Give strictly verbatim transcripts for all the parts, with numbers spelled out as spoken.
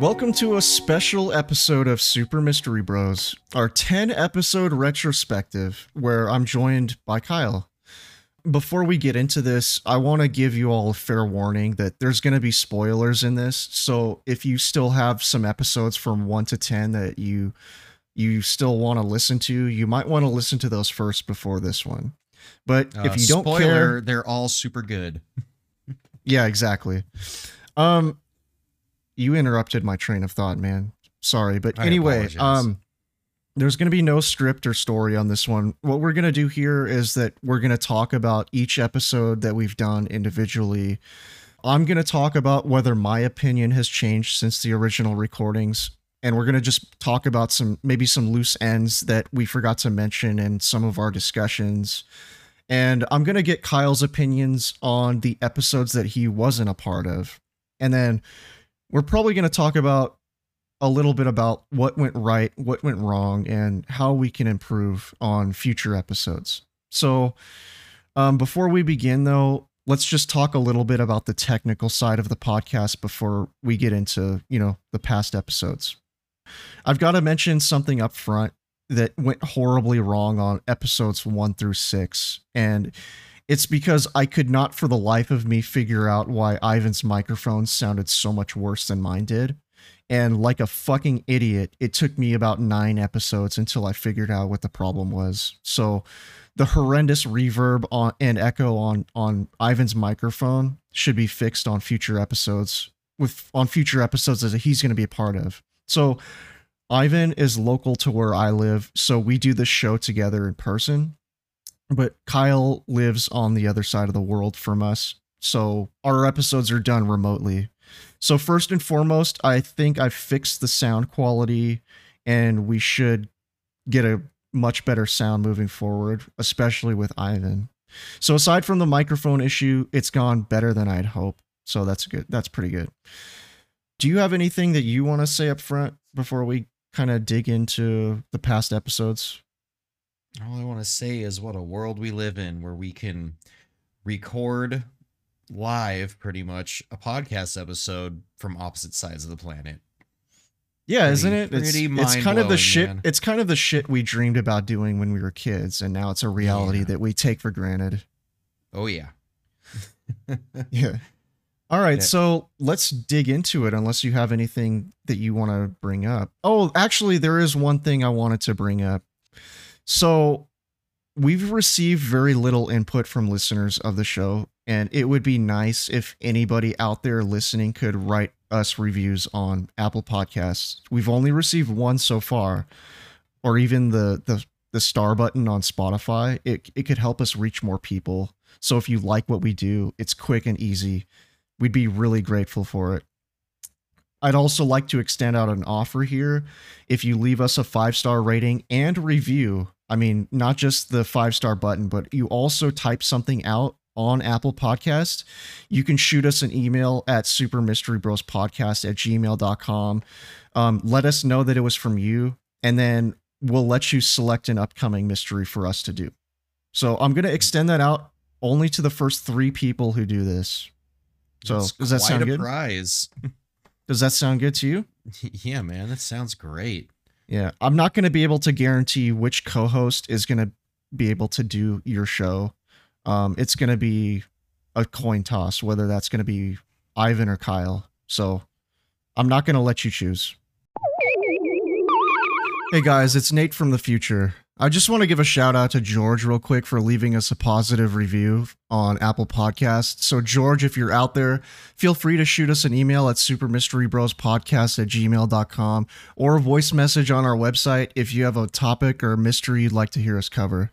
Welcome to a special episode of Super Mystery Bros, our ten episode retrospective where I'm joined by Kyle. Before we get into this, I want to give you all a fair warning that there's going to be spoilers in this. So if you still have some episodes from one to ten that you you still want to listen to, you might want to listen to those first before this one. But uh, if you don't spoiler, care, they're all super good. Yeah, exactly. Um You interrupted my train of thought, man. Sorry. But anyway, um, there's going to be no script or story on this one. What we're going to do here is that we're going to talk about each episode that we've done individually. I'm going to talk about whether my opinion has changed since the original recordings. And we're going to just talk about some maybe some loose ends that we forgot to mention in some of our discussions. And I'm going to get Kyle's opinions on the episodes that he wasn't a part of. And then we're probably going to talk about a little bit about what went right, what went wrong, and how we can improve on future episodes. So um, before we begin, though, let's just talk a little bit about the technical side of the podcast before we get into, you know, the past episodes. I've got to mention something up front that went horribly wrong on episodes one through six. And it's because I could not for the life of me figure out why Ivan's microphone sounded so much worse than mine did. And like a fucking idiot, it took me about nine episodes until I figured out what the problem was. So the horrendous reverb on, and echo on, on Ivan's microphone should be fixed on future episodes with on future episodes that he's going to be a part of. So Ivan is local to where I live, so we do this show together in person. But Kyle lives on the other side of the world from us, so our episodes are done remotely. So first and foremost, I think I fixed the sound quality, and we should get a much better sound moving forward, especially with Ivan. So aside from the microphone issue, it's gone better than I'd hoped. So that's good. That's pretty good. Do you have anything that you want to say up front before we kind of dig into the past episodes? All I want to say is what a world we live in where we can record live pretty much a podcast episode from opposite sides of the planet. Yeah, pretty, isn't it? It's, it's kind of the shit. Man. It's kind of the shit we dreamed about doing when we were kids. And now it's a reality yeah. that we take for granted. Oh, yeah. Yeah. All right. Yeah. So let's dig into it unless you have anything that you want to bring up. Oh, actually, there is one thing I wanted to bring up. So we've received very little input from listeners of the show, and it would be nice if anybody out there listening could write us reviews on Apple Podcasts. We've only received one so far, or even the the, the star button on Spotify. It, it could help us reach more people. So if you like what we do, it's quick and easy. We'd be really grateful for it. I'd also like to extend out an offer here. If you leave us a five-star rating and review, I mean, not just the five-star button, but you also type something out on Apple Podcasts, you can shoot us an email at supermysterybrospodcast at gmail dot com. Um, let us know that it was from you, and then we'll let you select an upcoming mystery for us to do. So I'm going to extend that out only to the first three people who do this. So That's does that quite sound a good? Prize. Does that sound good to you? Yeah, man, that sounds great. Yeah, I'm not going to be able to guarantee which co-host is going to be able to do your show. Um, it's going to be a coin toss, whether that's going to be Ivan or Kyle. So I'm not going to let you choose. Hey, guys, it's Nate from the future. I just want to give a shout out to George real quick for leaving us a positive review on Apple Podcasts. So, George, if you're out there, feel free to shoot us an email at supermysterybrospodcast at gmail dot com or a voice message on our website if you have a topic or a mystery you'd like to hear us cover.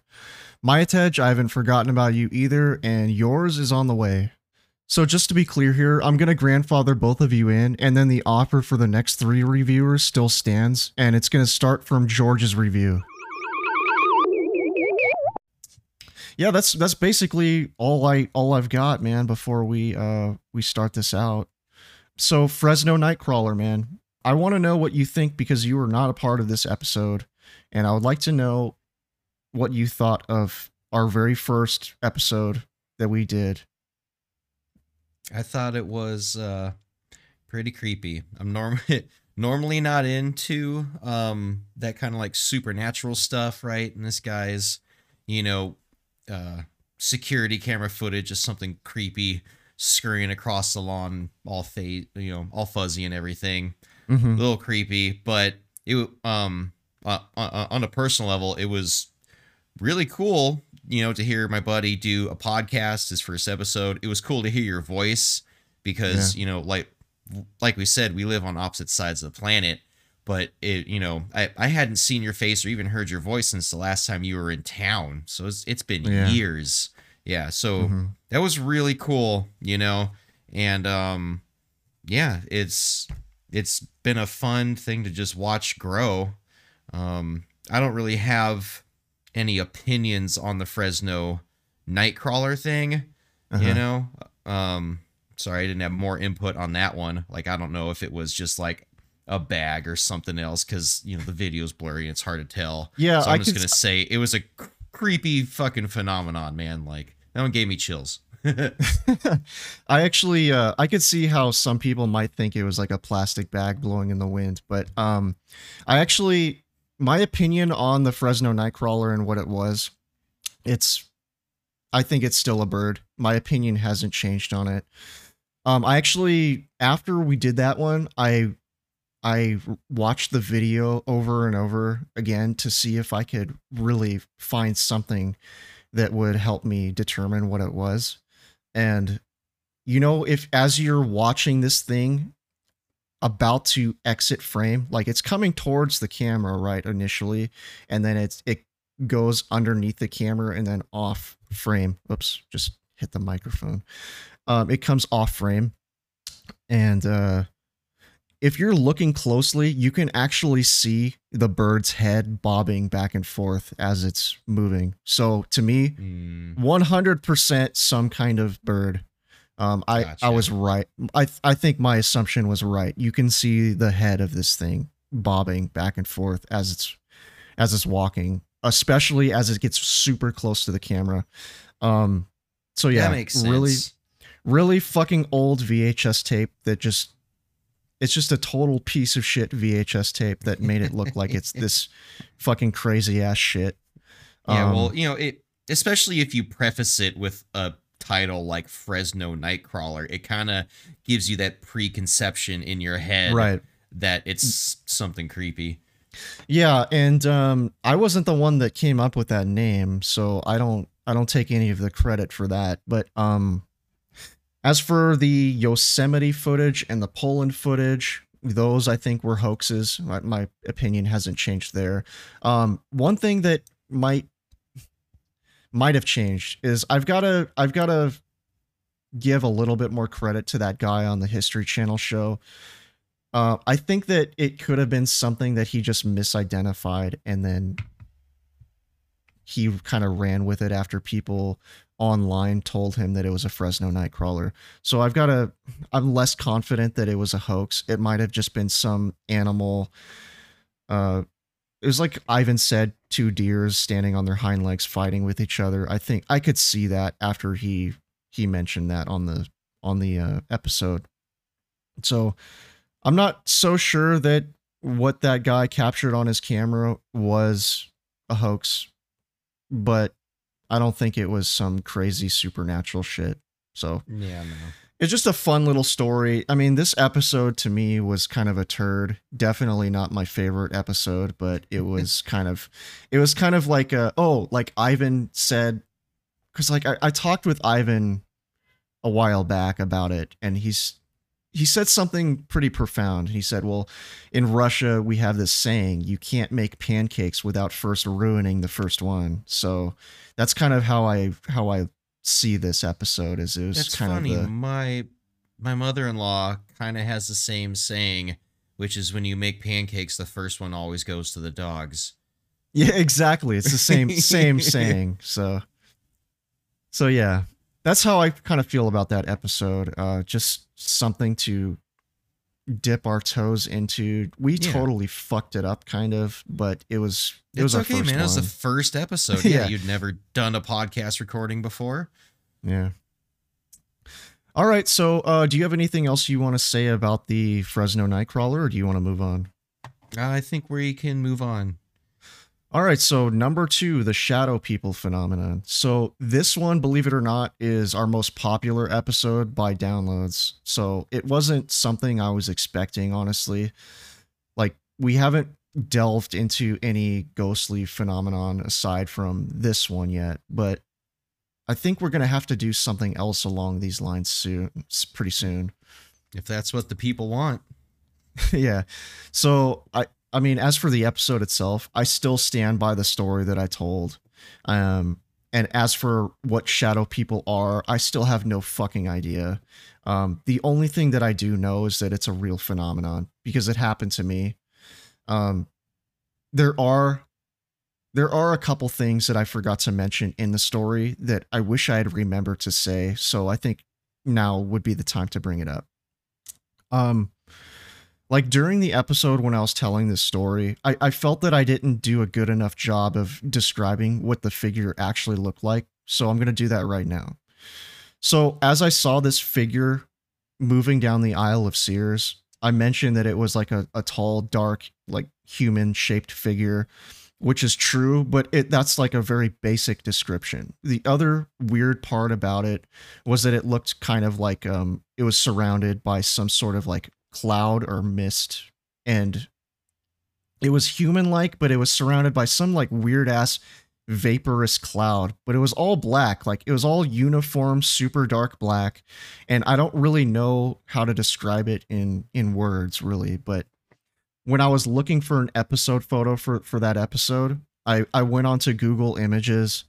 My Tej, I haven't forgotten about you either, and yours is on the way. So just to be clear here, I'm going to grandfather both of you in, and then the offer for the next three reviewers still stands, and it's going to start from George's review. Yeah, that's that's basically all I all I've got, man, before we uh we start this out. So Fresno Nightcrawler, man, I want to know what you think because you were not a part of this episode, and I would like to know what you thought of our very first episode that we did. I thought it was uh, pretty creepy. I'm norm- normally not into um, that kind of like supernatural stuff, right? And this guy's, you know, uh, security camera footage is something creepy scurrying across the lawn, all fa- you know, all fuzzy and everything. Mm-hmm. A little creepy, but it um uh, uh, on a personal level, it was really cool. You know, to hear my buddy do a podcast, his first episode, it was cool to hear your voice because, yeah. you know, like, like we said, we live on opposite sides of the planet, but it, you know, I, I hadn't seen your face or even heard your voice since the last time you were in town. So it's, it's been yeah. years. Yeah. So mm-hmm. that was really cool, you know? And, um, yeah, it's, it's been a fun thing to just watch grow. Um, I don't really have any opinions on the Fresno Nightcrawler thing, uh-huh. you know? Um, sorry, I didn't have more input on that one. Like, I don't know if it was just like a bag or something else because, you know, the video's blurry and it's hard to tell. Yeah, so I'm I just going to say it was a cr- creepy fucking phenomenon, man. Like, that one gave me chills. I actually, uh, I could see how some people might think it was like a plastic bag blowing in the wind, but um, I actually... My opinion on the Fresno Nightcrawler and what it was, it's, I think it's still a bird. My opinion hasn't changed on it. Um, I actually, after we did that one, I, I watched the video over and over again to see if I could really find something that would help me determine what it was. And, you know, if, as you're watching this thing, about to exit frame, like it's coming towards the camera, right, initially, and then it's it goes underneath the camera and then off frame. Oops, just hit the microphone. Um, it comes off frame, and uh, if you're looking closely, you can actually see the bird's head bobbing back and forth as it's moving. So to me, mm. one hundred percent some kind of bird. Um, I, gotcha. I was right. I th- I think my assumption was right. You can see the head of this thing bobbing back and forth as it's as it's walking, especially as it gets super close to the camera. Um, so yeah, that makes sense. really, really fucking old V H S tape that just it's just a total piece of shit V H S tape that made it look like it's this fucking crazy ass shit. Yeah, um, well, you know, it especially if you preface it with a title like Fresno Nightcrawler, it kind of gives you that preconception in your head, right, that it's something creepy. Yeah, and um I wasn't the one that came up with that name, so I don't I don't take any of the credit for that. But um as for the Yosemite footage and the Poland footage, those I think were hoaxes. My, my opinion hasn't changed there. Um one thing that might might have changed is I've got to, I've got to give a little bit more credit to that guy on the History Channel show. Uh, I think that it could have been something that he just misidentified, and then he kind of ran with it after people online told him that it was a Fresno Nightcrawler. So I've got to, I'm less confident that it was a hoax. It might've just been some animal, uh, it was like Ivan said, two deers standing on their hind legs fighting with each other. I think I could see that after he he mentioned that on the on the uh, episode. So I'm not so sure that what that guy captured on his camera was a hoax, but I don't think it was some crazy supernatural shit. So yeah, no. It's just a fun little story. I mean, this episode to me was kind of a turd. Definitely not my favorite episode, but it was kind of, it was kind of like, a, oh, like Ivan said, because like I, I talked with Ivan a while back about it, and he's, he said something pretty profound. He said, well, in Russia, we have this saying, you can't make pancakes without first ruining the first one. So that's kind of how I, how I see this episode as it was That's kind funny. of the... my my mother-in-law kind of has the same saying, which is when you make pancakes, the first one always goes to the dogs. Yeah, exactly. It's the same same saying. So, so yeah, that's how I kind of feel about that episode. Uh, just something to dip our toes into. We yeah. totally fucked it up, kind of, but it was it it's was okay, our first man. One. It was the first episode. Yeah, yeah, you'd never done a podcast recording before. Yeah. All right. So, uh, do you have anything else you want to say about the Fresno Nightcrawler, or do you want to move on? I think we can move on. All right, so number two, the Shadow People Phenomenon. So this one, believe it or not, is our most popular episode by downloads. So it wasn't something I was expecting, honestly. Like, we haven't delved into any ghostly phenomenon aside from this one yet, but I think we're going to have to do something else along these lines soon, pretty soon. If that's what the people want. Yeah, so I... I mean, as for the episode itself, I still stand by the story that I told. Um, and as for what shadow people are, I still have no fucking idea. Um, the only thing that I do know is that it's a real phenomenon because it happened to me. Um, there are there are a couple things that I forgot to mention in the story that I wish I had remembered to say. So I think now would be the time to bring it up. Um. Like, during the episode when I was telling this story, I, I felt that I didn't do a good enough job of describing what the figure actually looked like, so I'm going to do that right now. So, as I saw this figure moving down the aisle of Sears, I mentioned that it was like a, a tall, dark, like, human-shaped figure, which is true, but it that's like a very basic description. The other weird part about it was that it looked kind of like um, it was surrounded by some sort of, like, cloud or mist, and it was human-like, but it was surrounded by some like weird ass vaporous cloud, but it was all black. Like, it was all uniform, super dark black, and I don't really know how to describe it in in words, really. But when I was looking for an episode photo for for that episode, I I went onto Google Images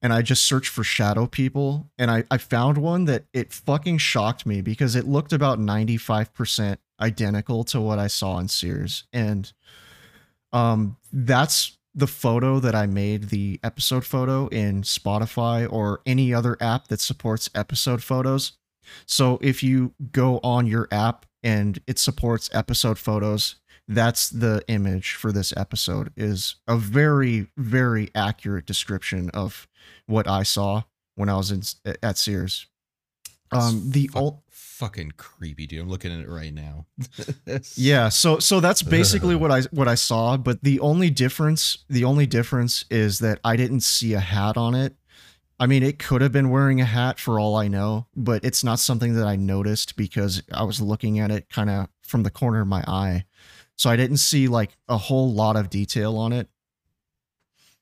and I just searched for shadow people, and I, I found one that it fucking shocked me because it looked about ninety-five percent identical to what I saw in Sears. And um, that's the photo that I made, the episode photo, in Spotify or any other app that supports episode photos. So if you go on your app and it supports episode photos, that's the image for this episode, is a very, very accurate description of what I saw when I was in, at Sears. Um, the fu- old fucking creepy, dude. I'm looking at it right now. Yeah. So, so that's basically what I, what I saw. But the only difference, the only difference is that I didn't see a hat on it. I mean, it could have been wearing a hat for all I know, but it's not something that I noticed because I was looking at it kind of from the corner of my eye. So I didn't see like a whole lot of detail on it.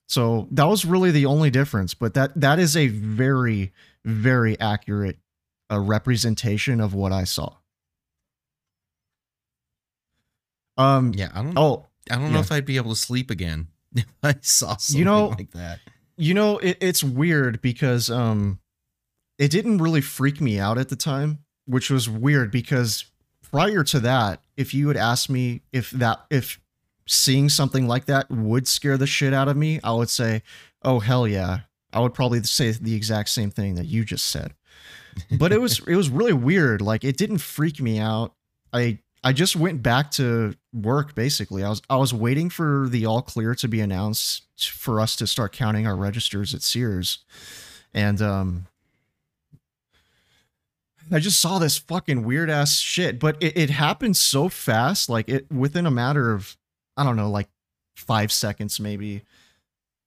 So that was really the only difference. But that that is a very, very accurate uh, representation of what I saw. Um, yeah, I don't oh, I don't yeah. know if I'd be able to sleep again if I saw something you know, like that. You know, it, it's weird because um, it didn't really freak me out at the time, which was weird because prior to that, if you had asked me if that if seeing something like that would scare the shit out of me, I would say, oh, hell yeah. I would probably say the exact same thing that you just said. But it was it was really weird. Like, it didn't freak me out. I I just went back to work, basically. I was I was waiting for the all clear to be announced for us to start counting our registers at Sears. And um I just saw this fucking weird ass shit, but it, it happened so fast, like it within a matter of, I don't know, like five seconds, maybe.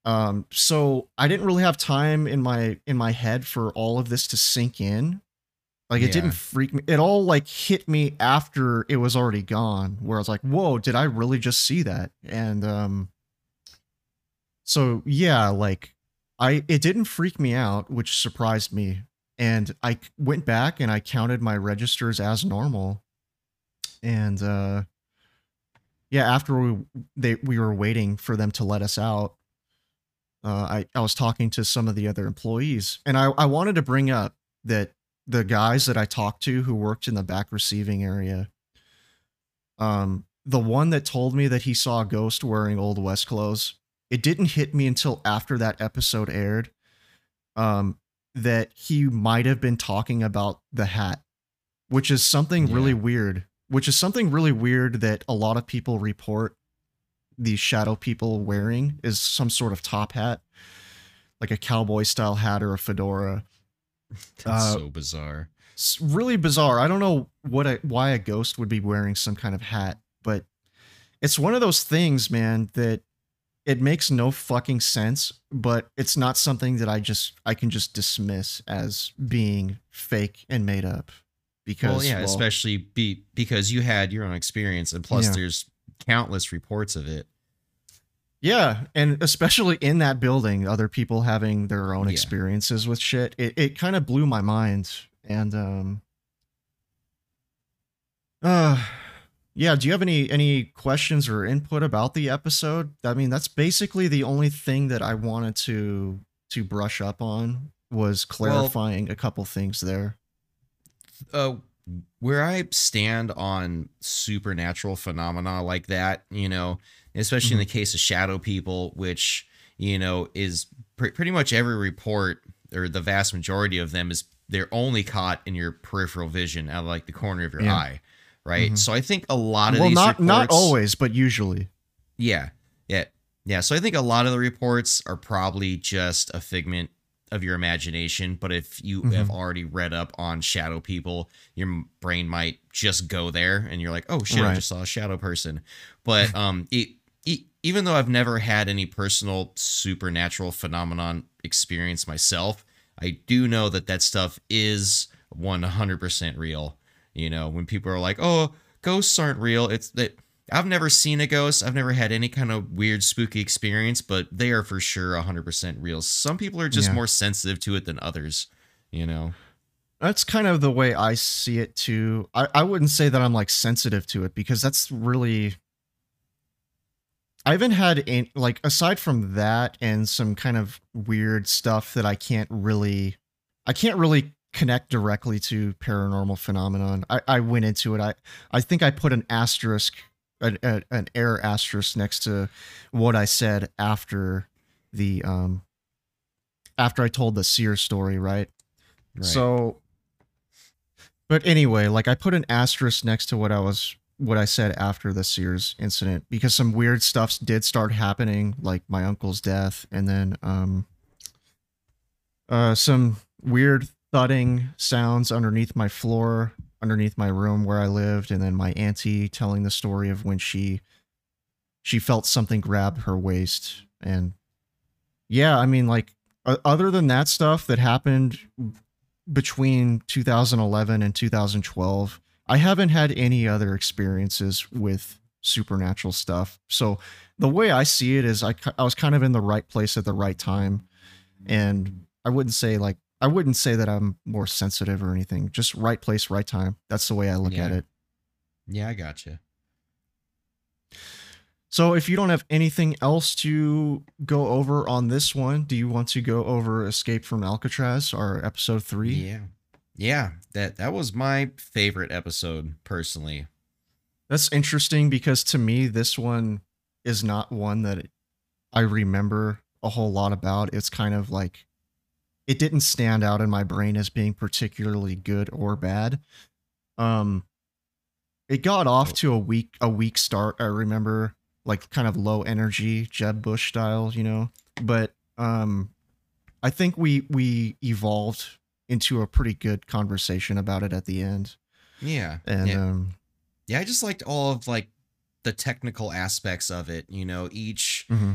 Um, so I didn't really have time in my, in my head for all of this to sink in. Like, it yeah. didn't freak me. It all like hit me after it was already gone, where I was like, whoa, did I really just see that? And, um, so yeah, like I, it didn't freak me out, which surprised me. And I went back and I counted my registers as normal. And, uh, yeah, after we, they, we were waiting for them to let us out, Uh, I, I was talking to some of the other employees, and I, I wanted to bring up that the guys that I talked to who worked in the back receiving area, um, the one that told me that he saw a ghost wearing Old West clothes, it didn't hit me until after that episode aired, um, that he might have been talking about the hat, which is something yeah. really weird, which is something really weird that a lot of people report these shadow people wearing is some sort of top hat, like a cowboy style hat or a fedora. That's uh, so bizarre. It's really bizarre. I don't know what a, why a ghost would be wearing some kind of hat, but it's one of those things, man, that it makes no fucking sense, but it's not something that I just, I can just dismiss as being fake and made up because, well, yeah, well, especially be, because you had your own experience and plus yeah. there's countless reports of it. Yeah, and especially in that building, other people having their own experiences yeah. with shit. It it kind of blew my mind. And um uh yeah, do you have any any questions or input about the episode? I mean, that's basically the only thing that I wanted to to brush up on was clarifying well, a couple things there. Uh Where I stand on supernatural phenomena like that, you know, especially mm-hmm. in the case of shadow people, which, you know, is pr- pretty much every report or the vast majority of them is they're only caught in your peripheral vision out of like the corner of your yeah. eye. Right. Mm-hmm. So I think a lot of well, these not, reports, not always, but usually. Yeah. Yeah. Yeah. So I think a lot of the reports are probably just a figment of your imagination, but if you mm-hmm. have already read up on shadow people, your brain might just go there and you're like, oh shit, right. I just saw a shadow person. But um it, it even though I've never had any personal supernatural phenomenon experience myself, I do know that that stuff is one hundred percent real. You know, when people are like, oh, ghosts aren't real, it's that I've never seen a ghost. I've never had any kind of weird, spooky experience, but they are for sure one hundred percent real. Some people are just yeah. more sensitive to it than others, you know? That's kind of the way I see it, too. I, I wouldn't say that I'm, like, sensitive to it, because that's really... I haven't had, any, like, aside from that and some kind of weird stuff that I can't really... I can't really... connect directly to paranormal phenomenon. I, I went into it. I, I think I put an asterisk, an, an error asterisk next to what I said after the, um, after I told the Sears story. Right? right. So, but anyway, like I put an asterisk next to what I was, what I said after the Sears incident, because some weird stuff did start happening, like my uncle's death. And then, um, uh, some weird thudding sounds underneath my floor, underneath my room where I lived, and then my auntie telling the story of when she she felt something grab her waist. And yeah, I mean, like, other than that stuff that happened between two thousand eleven and two thousand twelve, I haven't had any other experiences with supernatural stuff. So the way I see it is I, I was kind of in the right place at the right time, and I wouldn't say like I wouldn't say that I'm more sensitive or anything. Just right place, right time. That's the way I look yeah. at it. Yeah, I gotcha. So if you don't have anything else to go over on this one, do you want to go over Escape from Alcatraz, our episode three? Yeah. Yeah, that, that was my favorite episode, personally. That's interesting, because to me, this one is not one that I remember a whole lot about. It's kind of like... it didn't stand out in my brain as being particularly good or bad. Um, it got off to a weak, a weak start. I remember, like, kind of low energy, Jeb Bush style, you know, but, um, I think we, we evolved into a pretty good conversation about it at the end. Yeah. And, yeah. um, yeah, I just liked all of like the technical aspects of it, you know, each, mm-hmm.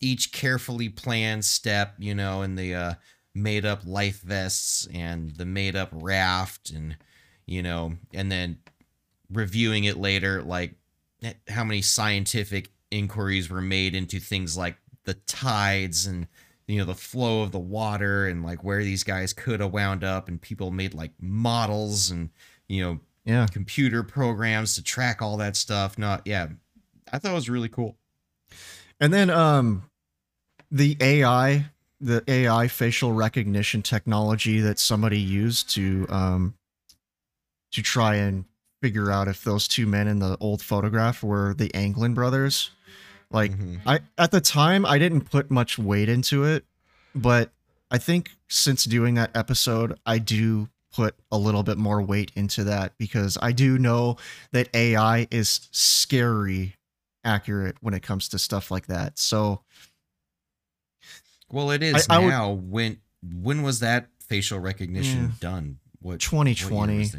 each carefully planned step, you know, and the, uh, made up life vests and the made up raft, and, you know, and then reviewing it later, like how many scientific inquiries were made into things like the tides and, you know, the flow of the water and like where these guys could have wound up, and people made like models and, you know, yeah, computer programs to track all that stuff. Not, yeah, I thought it was really cool. And then, um, the A I, the A I facial recognition technology that somebody used to um, to try and figure out if those two men in the old photograph were the Anglin brothers. Like, mm-hmm. I at the time, I didn't put much weight into it, but I think since doing that episode, I do put a little bit more weight into that, because I do know that A I is scary accurate when it comes to stuff like that. So, well, it is I, now. I would, when when was that facial recognition yeah, done? What twenty twenty? What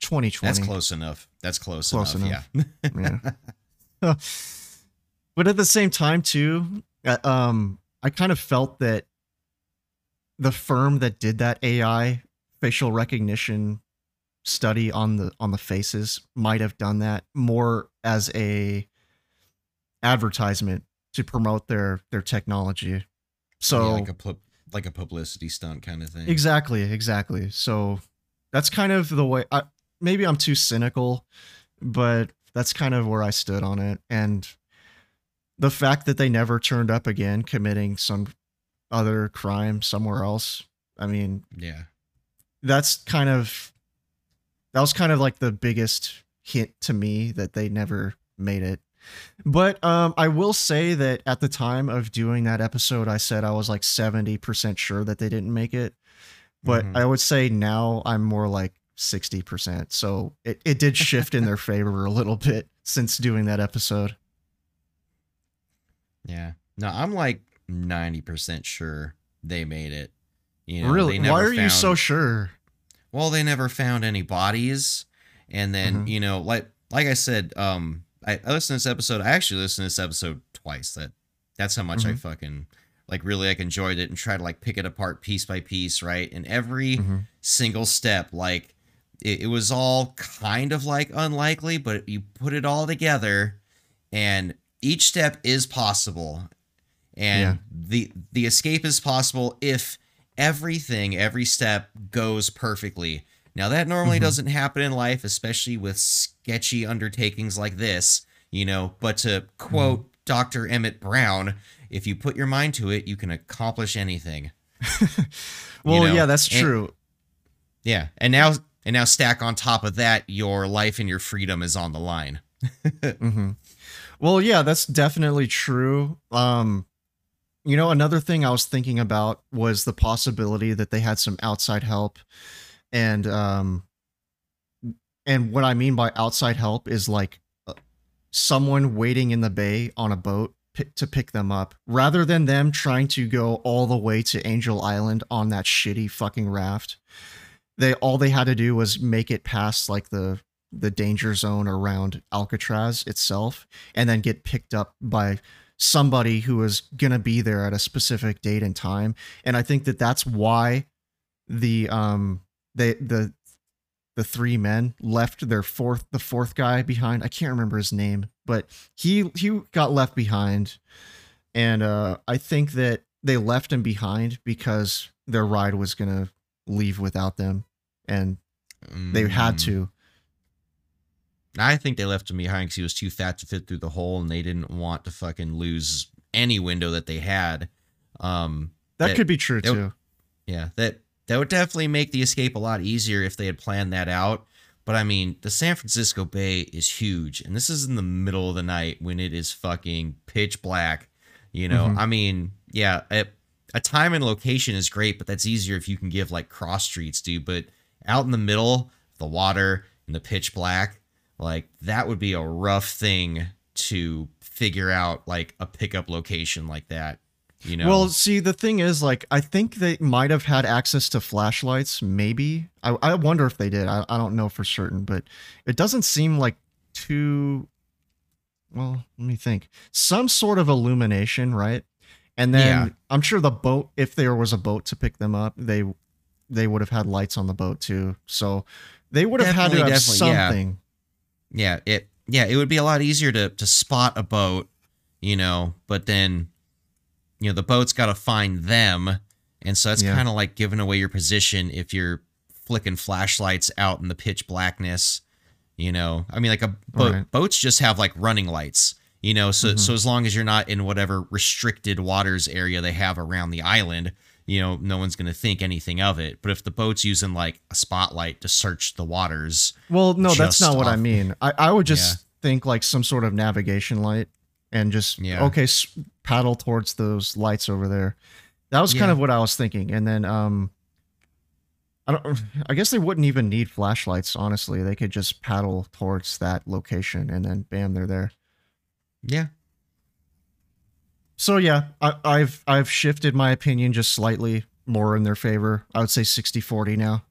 twenty twenty. That's close enough. That's close, close enough, enough. Yeah. yeah. But at the same time, too, um, I kind of felt that the firm that did that A I facial recognition study on the on the faces might have done that more as a advertisement to promote their their technology. So yeah, like a pu- like a publicity stunt kind of thing. Exactly, exactly. So that's kind of the way. I, maybe I'm too cynical, but that's kind of where I stood on it. And the fact that they never turned up again, committing some other crime somewhere else. I mean, yeah, that's kind of, that was kind of like the biggest hint to me that they never made it. But um, I will say that at the time of doing that episode, I said I was like seventy percent sure that they didn't make it. But mm-hmm. I would say now I'm more like sixty percent. So it, it did shift in their favor a little bit since doing that episode. Yeah. No, I'm like ninety percent sure they made it. You know, really? They never Why are found, you so sure? Well, they never found any bodies. And then, mm-hmm. you know, like like I said, um, I, I listened to this episode. I actually listened to this episode twice. That That's how much mm-hmm. I fucking, like, really, like, enjoyed it and tried to, like, pick it apart piece by piece, right? And every mm-hmm. single step, like, it, it was all kind of, like, unlikely, but you put it all together and each step is possible, and yeah. the the escape is possible if everything, every step goes perfectly. Now, that normally mm-hmm. doesn't happen in life, especially with sketchy undertakings like this, you know, but to quote mm-hmm. Doctor Emmett Brown, if you put your mind to it, you can accomplish anything. Well, you know? Yeah, that's true. And, yeah. And now, and now stack on top of that, your life and your freedom is on the line. mm-hmm. Well, yeah, that's definitely true. Um, you know, another thing I was thinking about was the possibility that they had some outside help. And um, and what I mean by outside help is like uh, someone waiting in the bay on a boat p- to pick them up, rather than them trying to go all the way to Angel Island on that shitty fucking raft. They all they had to do was make it past like the the danger zone around Alcatraz itself, and then get picked up by somebody who is going to be there at a specific date and time. And I think that that's why the, um, they, the, the three men left their fourth, the fourth guy behind. I can't remember his name, but he, he got left behind. And, uh, I think that they left him behind because their ride was going to leave without them, and they had to. I think they left him behind because he was too fat to fit through the hole, and they didn't want to fucking lose any window that they had. Um, that, that could be true, too. Would, yeah, that that would definitely make the escape a lot easier if they had planned that out. But, I mean, the San Francisco Bay is huge, and this is in the middle of the night when it is fucking pitch black. You know, mm-hmm. I mean, yeah, a, a time and location is great, but that's easier if you can give, like, cross streets, dude. But out in the middle, the water and the pitch black, like, that would be a rough thing to figure out, like, a pickup location like that, you know? Well, see, the thing is, like, I think they might have had access to flashlights, maybe. I, I wonder if they did. I, I don't know for certain, but it doesn't seem like too... Well, let me think. Some sort of illumination, right? And then yeah. I'm sure the boat, if there was a boat to pick them up, they they would have had lights on the boat, too. So they would have definitely, had to have something... Yeah. Yeah, it yeah, it would be a lot easier to, to spot a boat, you know, but then, you know, the boat's got to find them. And so that's yeah. kind of like giving away your position if you're flicking flashlights out in the pitch blackness, you know. I mean, like a boat, right. boats just have like running lights, you know, so, mm-hmm. so as long as you're not in whatever restricted waters area they have around the island, you know, no one's going to think anything of it. But if the boat's using like a spotlight to search the waters. Well, no, that's not off, what I mean. I, I would just yeah. think like some sort of navigation light and just, yeah. okay, paddle towards those lights over there. That was yeah. kind of what I was thinking. And then, um, I don't, I guess they wouldn't even need flashlights. Honestly, they could just paddle towards that location and then bam, they're there. Yeah. So yeah, I, I've, I've shifted my opinion just slightly more in their favor. I would say sixty forty now.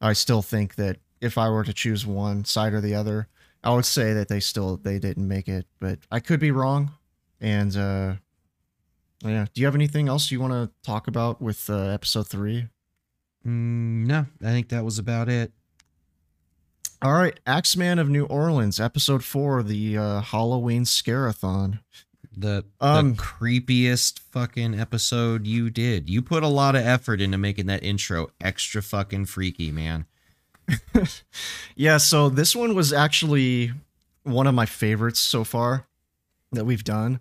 I still think that if I were to choose one side or the other, I would say that they still, they didn't make it, but I could be wrong. And, uh, yeah. Do you have anything else you want to talk about with uh, episode three? Mm, no, I think that was about it. All right. Axeman of New Orleans, episode four, the uh, Halloween Scare-a-thon. The, um, the creepiest fucking episode you did. You put a lot of effort into making that intro extra fucking freaky, man. Yeah, so this one was actually one of my favorites so far that we've done.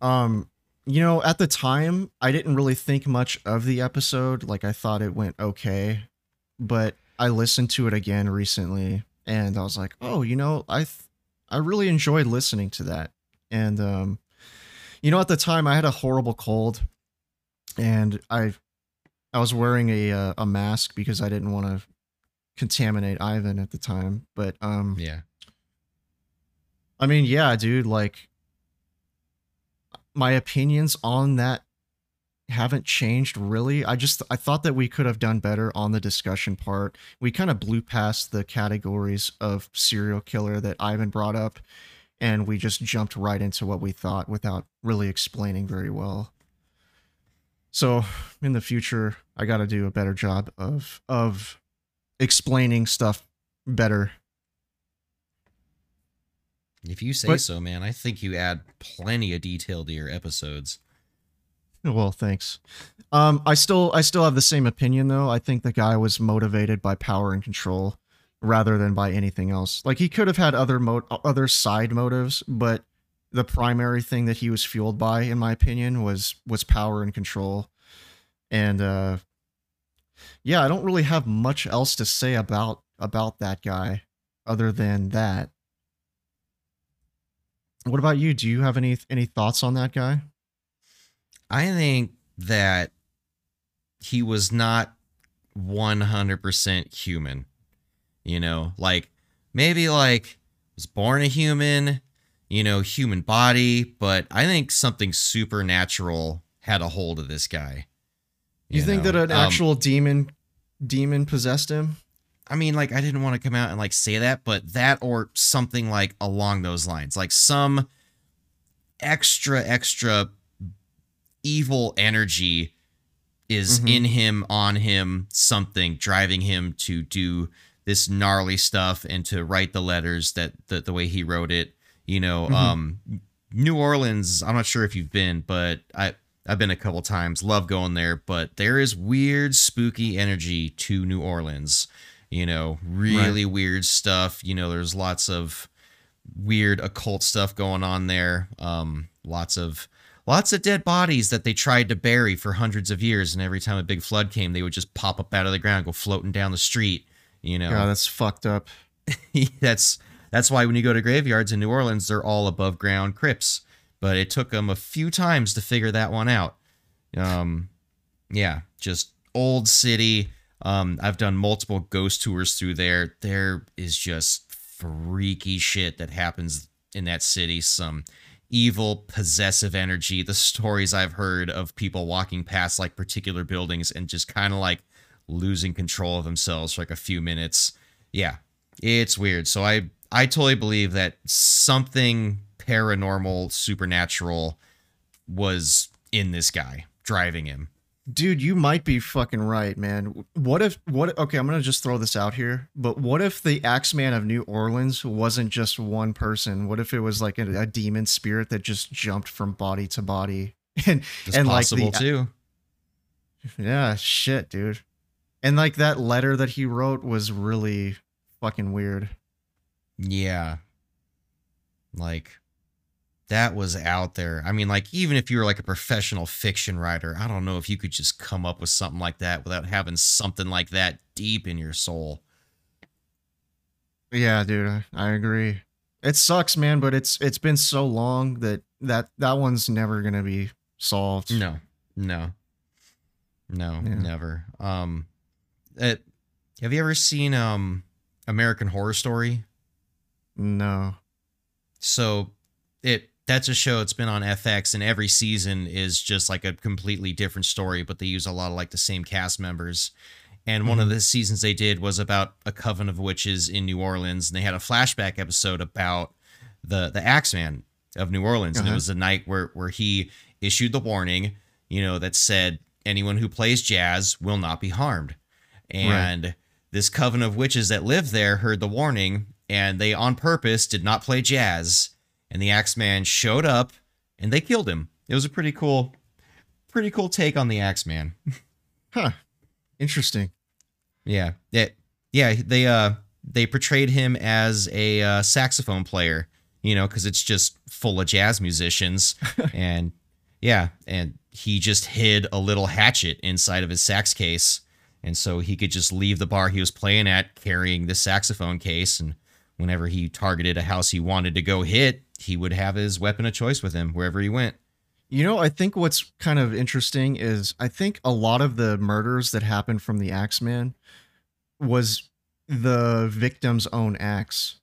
Um, you know, at the time, I didn't really think much of the episode. Like, I thought it went okay, but I listened to it again recently, and I was like, oh, you know, I th- I really enjoyed listening to that. And, um, you know, at the time, I had a horrible cold, and I I was wearing a uh, a mask because I didn't want to contaminate Ivan at the time. But, um, yeah, I mean, yeah, dude, like, my opinions on that haven't changed really. I just, I thought that we could have done better on the discussion part. We kind of blew past the categories of serial killer that Ivan brought up, and we just jumped right into what we thought without really explaining very well. So in the future, I got to do a better job of, of explaining stuff better. If you say but, so, man, I think you add plenty of detail to your episodes. Well, thanks. Um, I still I still have the same opinion, though. I think the guy was motivated by power and control rather than by anything else. Like, he could have had other mo- other side motives, but the primary thing that he was fueled by, in my opinion, was was power and control. And uh, yeah, I don't really have much else to say about about that guy other than that. What about you? Do you have any any thoughts on that guy? I think that he was not one hundred percent human. You know, like maybe like was born a human, you know, human body, but I think something supernatural had a hold of this guy. You, you think know? that an actual um, demon demon possessed him? I mean, like, I didn't want to come out and, like, say that, but that or something, like, along those lines. Like, some extra, extra evil energy is mm-hmm. in him, on him, something driving him to do this gnarly stuff and to write the letters that, that the way he wrote it. You know, mm-hmm. um, New Orleans, I'm not sure if you've been, but I, I've been a couple times. Love going there, but there is weird, spooky energy to New Orleans. You know, really right. weird stuff. You know, there's lots of weird occult stuff going on there. Um, lots of lots of dead bodies that they tried to bury for hundreds of years. And every time a big flood came, they would just pop up out of the ground, go floating down the street. You know, God, that's fucked up. that's that's why when you go to graveyards in New Orleans, they're all above ground crypts. But it took them a few times to figure that one out. Um, yeah, just old city. Um, I've done multiple ghost tours through there. There is just freaky shit that happens in that city. Some evil, possessive energy. The stories I've heard of people walking past like particular buildings and just kind of like losing control of themselves for like a few minutes. Yeah, it's weird. So I, I totally believe that something paranormal, supernatural was in this guy, driving him. Dude, you might be fucking right, man. What if, what, okay, I'm going to just throw this out here, but what if the Axeman of New Orleans wasn't just one person? What if it was like a, a demon spirit that just jumped from body to body? And, it's and possible like the, too. Yeah, shit, dude. And like that letter that he wrote was really fucking weird. Yeah. Like, that was out there. I mean, like, even if you were like a professional fiction writer, I don't know if you could just come up with something like that without having something like that deep in your soul. Yeah, dude, I agree. It sucks, man, but it's it's been so long that that, that one's never going to be solved. No, no, no, yeah. never. Um, it, have you ever seen um, American Horror Story? No. So it that's a show. It's been on F X, and every season is just like a completely different story, but they use a lot of like the same cast members. And one mm-hmm. of the seasons they did was about a coven of witches in New Orleans. And they had a flashback episode about the, the Axeman of New Orleans. Uh-huh. And it was the night where, where he issued the warning, you know, that said, anyone who plays jazz will not be harmed. And right. this coven of witches that lived there heard the warning, and they on purpose did not play jazz. And the Axeman showed up and they killed him. It was a pretty cool, pretty cool take on the Axeman. Huh. Interesting. Yeah. It, yeah. They, uh, they portrayed him as a uh, saxophone player, you know, cause it's just full of jazz musicians. And yeah. And he just hid a little hatchet inside of his sax case. And so he could just leave the bar he was playing at carrying the saxophone case. And whenever he targeted a house he wanted to go hit, he would have his weapon of choice with him wherever he went. You know, I think what's kind of interesting is I think a lot of the murders that happened from the Axeman was the victim's own axe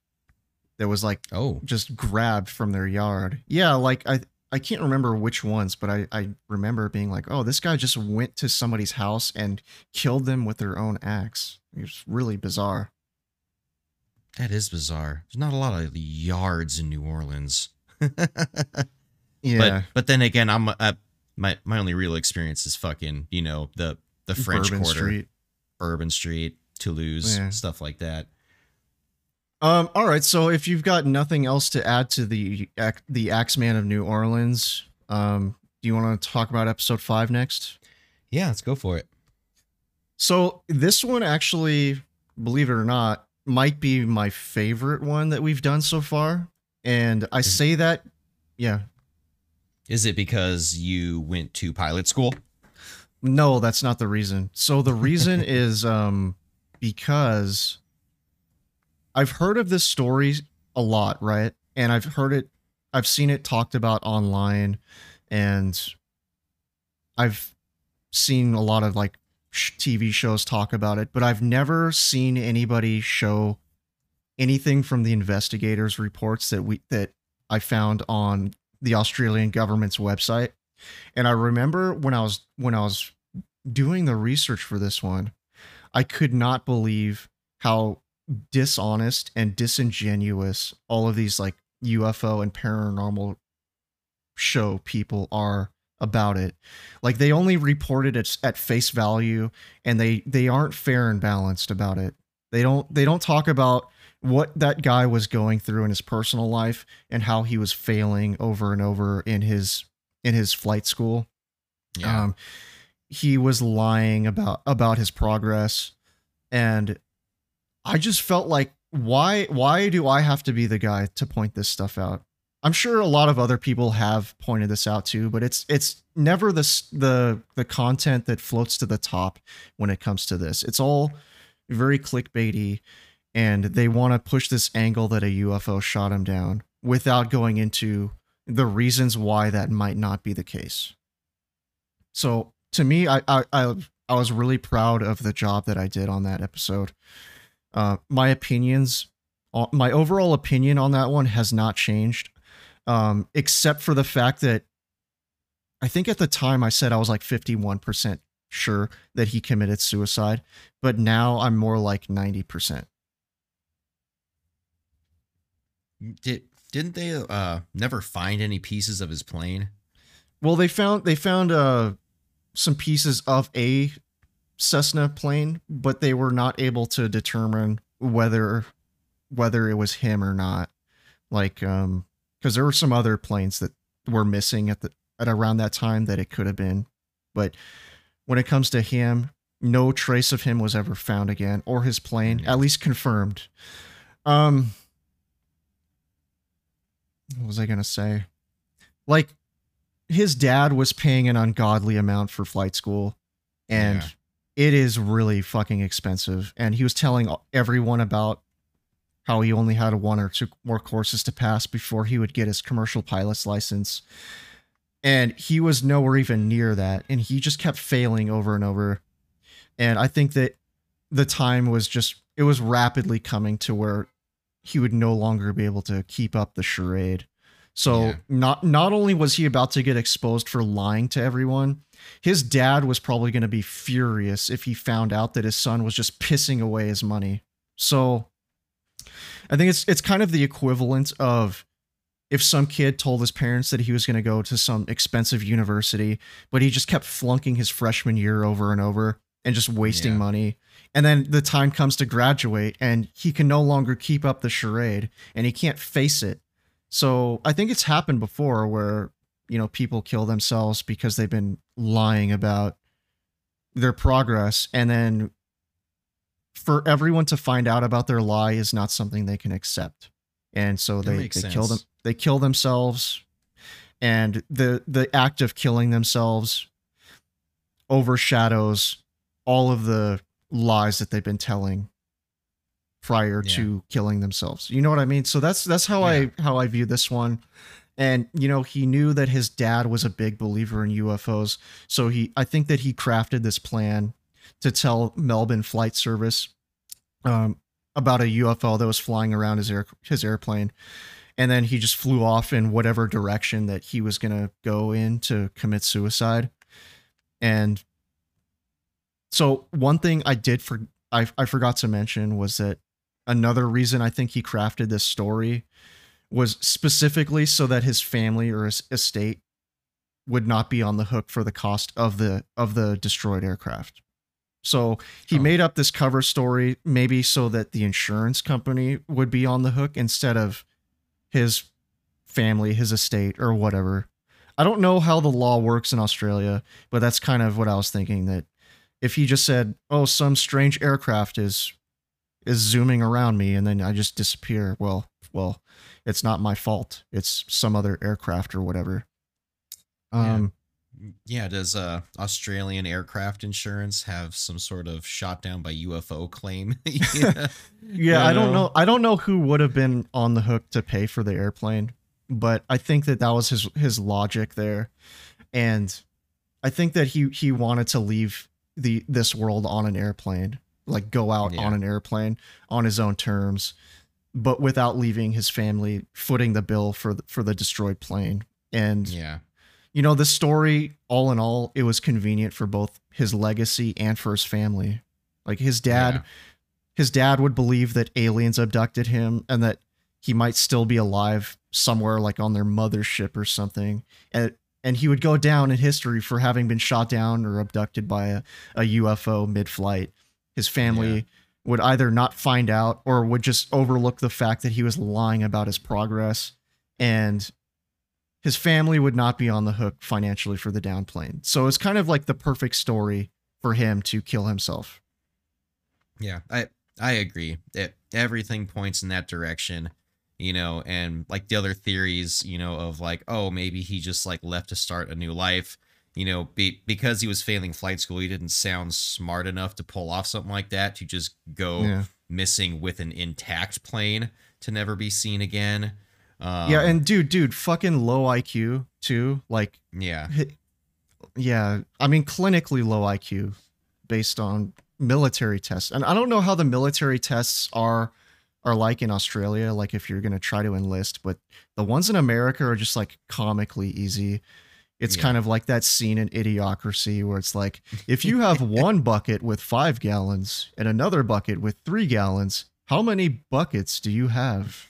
that was like, oh, just grabbed from their yard. Yeah. Like I, I can't remember which ones, but I, I remember being like, oh, this guy just went to somebody's house and killed them with their own axe. It's really bizarre. That is bizarre. There's not a lot of yards in New Orleans. Yeah. But, but then again, I'm uh, my my only real experience is fucking, you know, the the French Quarter, Street. Bourbon Street, Toulouse, yeah. stuff like that. Um. All right. So if you've got nothing else to add to the the Axeman of New Orleans, um, do you want to talk about episode five next? Yeah, let's go for it. So this one actually, believe it or not, might be my favorite one that we've done so far, and I say that, yeah. Is it because you went to pilot school? No, that's not the reason. So the reason is um, because I've heard of this story a lot, right? And I've heard it, I've seen it talked about online, and I've seen a lot of like T V shows talk about it, but I've never seen anybody show anything from the investigators' reports that we that I found on the Australian government's website. And I remember when I was, when I was doing the research for this one, I could not believe how dishonest and disingenuous all of these like U F O and paranormal show people are about it. Like they only reported it at face value, and they, they aren't fair and balanced about it. They don't, they don't talk about what that guy was going through in his personal life and how he was failing over and over in his, in his flight school. Yeah. Um, he was lying about, about his progress. And I just felt like, why, why do I have to be the guy to point this stuff out? I'm sure a lot of other people have pointed this out too, but it's, it's never the, the, the content that floats to the top when it comes to this. It's all very clickbaity. And they want to push this angle that a U F O shot him down without going into the reasons why that might not be the case. So to me, I I, I, I was really proud of the job that I did on that episode. Uh, my opinions, my overall opinion on that one has not changed, um, except for the fact that I think at the time I said I was like fifty-one percent sure that he committed suicide, but now I'm more like ninety percent. Did, didn't they uh, never find any pieces of his plane? Well, they found they found uh, some pieces of a Cessna plane, but they were not able to determine whether whether it was him or not. Like, um, because there were some other planes that were missing at the at around that time that it could have been. But when it comes to him, no trace of him was ever found again, or his plane, yeah. at least confirmed. Um. What was I going to say? like his dad was paying an ungodly amount for flight school, and yeah. it is really fucking expensive. And he was telling everyone about how he only had one or two more courses to pass before he would get his commercial pilot's license. And he was nowhere even near that. And he just kept failing over and over. And I think that the time was just, it was rapidly coming to where he would no longer be able to keep up the charade. So yeah. not, not only was he about to get exposed for lying to everyone, his dad was probably going to be furious if he found out that his son was just pissing away his money. So I think it's, it's kind of the equivalent of if some kid told his parents that he was going to go to some expensive university, but he just kept flunking his freshman year over and over and just wasting yeah. money. And then the time comes to graduate and he can no longer keep up the charade and he can't face it. So I think it's happened before where, you know, people kill themselves because they've been lying about their progress. And then for everyone to find out about their lie is not something they can accept. And so they, they kill them. They kill themselves, and the, the act of killing themselves overshadows all of the lies that they've been telling prior yeah. to killing themselves. You know what I mean? So that's, that's how yeah. I, how I view this one. And, you know, he knew that his dad was a big believer in U F Os. So he, I think that he crafted this plan to tell Melbourne Flight Service um, about a U F O that was flying around his air, his airplane. And then he just flew off in whatever direction that he was going to go in to commit suicide. And so one thing I did for, I, I forgot to mention was that another reason I think he crafted this story was specifically so that his family or his estate would not be on the hook for the cost of the, of the destroyed aircraft. So he oh. made up this cover story, maybe so that the insurance company would be on the hook instead of his family, his estate, or whatever. I don't know how the law works in Australia, but that's kind of what I was thinking, that if he just said, oh, some strange aircraft is, is zooming around me, and then I just disappear. Well, well, it's not my fault. It's some other aircraft or whatever. Um, yeah. yeah. Does uh Australian aircraft insurance have some sort of shot down by U F O claim? yeah. yeah I don't know. I don't know who would have been on the hook to pay for the airplane, but I think that that was his, his logic there. And I think that he, he wanted to leave the, this world on an airplane, like go out yeah. on an airplane on his own terms, but without leaving his family footing the bill for the, for the destroyed plane. And yeah, you know, the story, all in all, it was convenient for both his legacy and for his family. Like his dad, yeah. his dad would believe that aliens abducted him and that he might still be alive somewhere, like on their mothership or something. And, and he would go down in history for having been shot down or abducted by a, a U F O mid-flight. His family yeah. would either not find out or would just overlook the fact that he was lying about his progress, and his family would not be on the hook financially for the downplane. So it's kind of like the perfect story for him to kill himself. Yeah, I, I agree. It, everything points in that direction, you know, and like the other theories, you know, of like, oh, maybe he just like left to start a new life. You know, be, because he was failing flight school, he didn't sound smart enough to pull off something like that, to just go yeah. missing with an intact plane to never be seen again. Um, yeah, and dude, dude, fucking low I Q, too. Like, yeah. Yeah, I mean, clinically low I Q based on military tests. And I don't know how the military tests are are like in Australia, like if you're going to try to enlist, but the ones in America are just like comically easy. It's yeah. kind of like that scene in Idiocracy where it's like, if you have one bucket with five gallons and another bucket with three gallons, how many buckets do you have?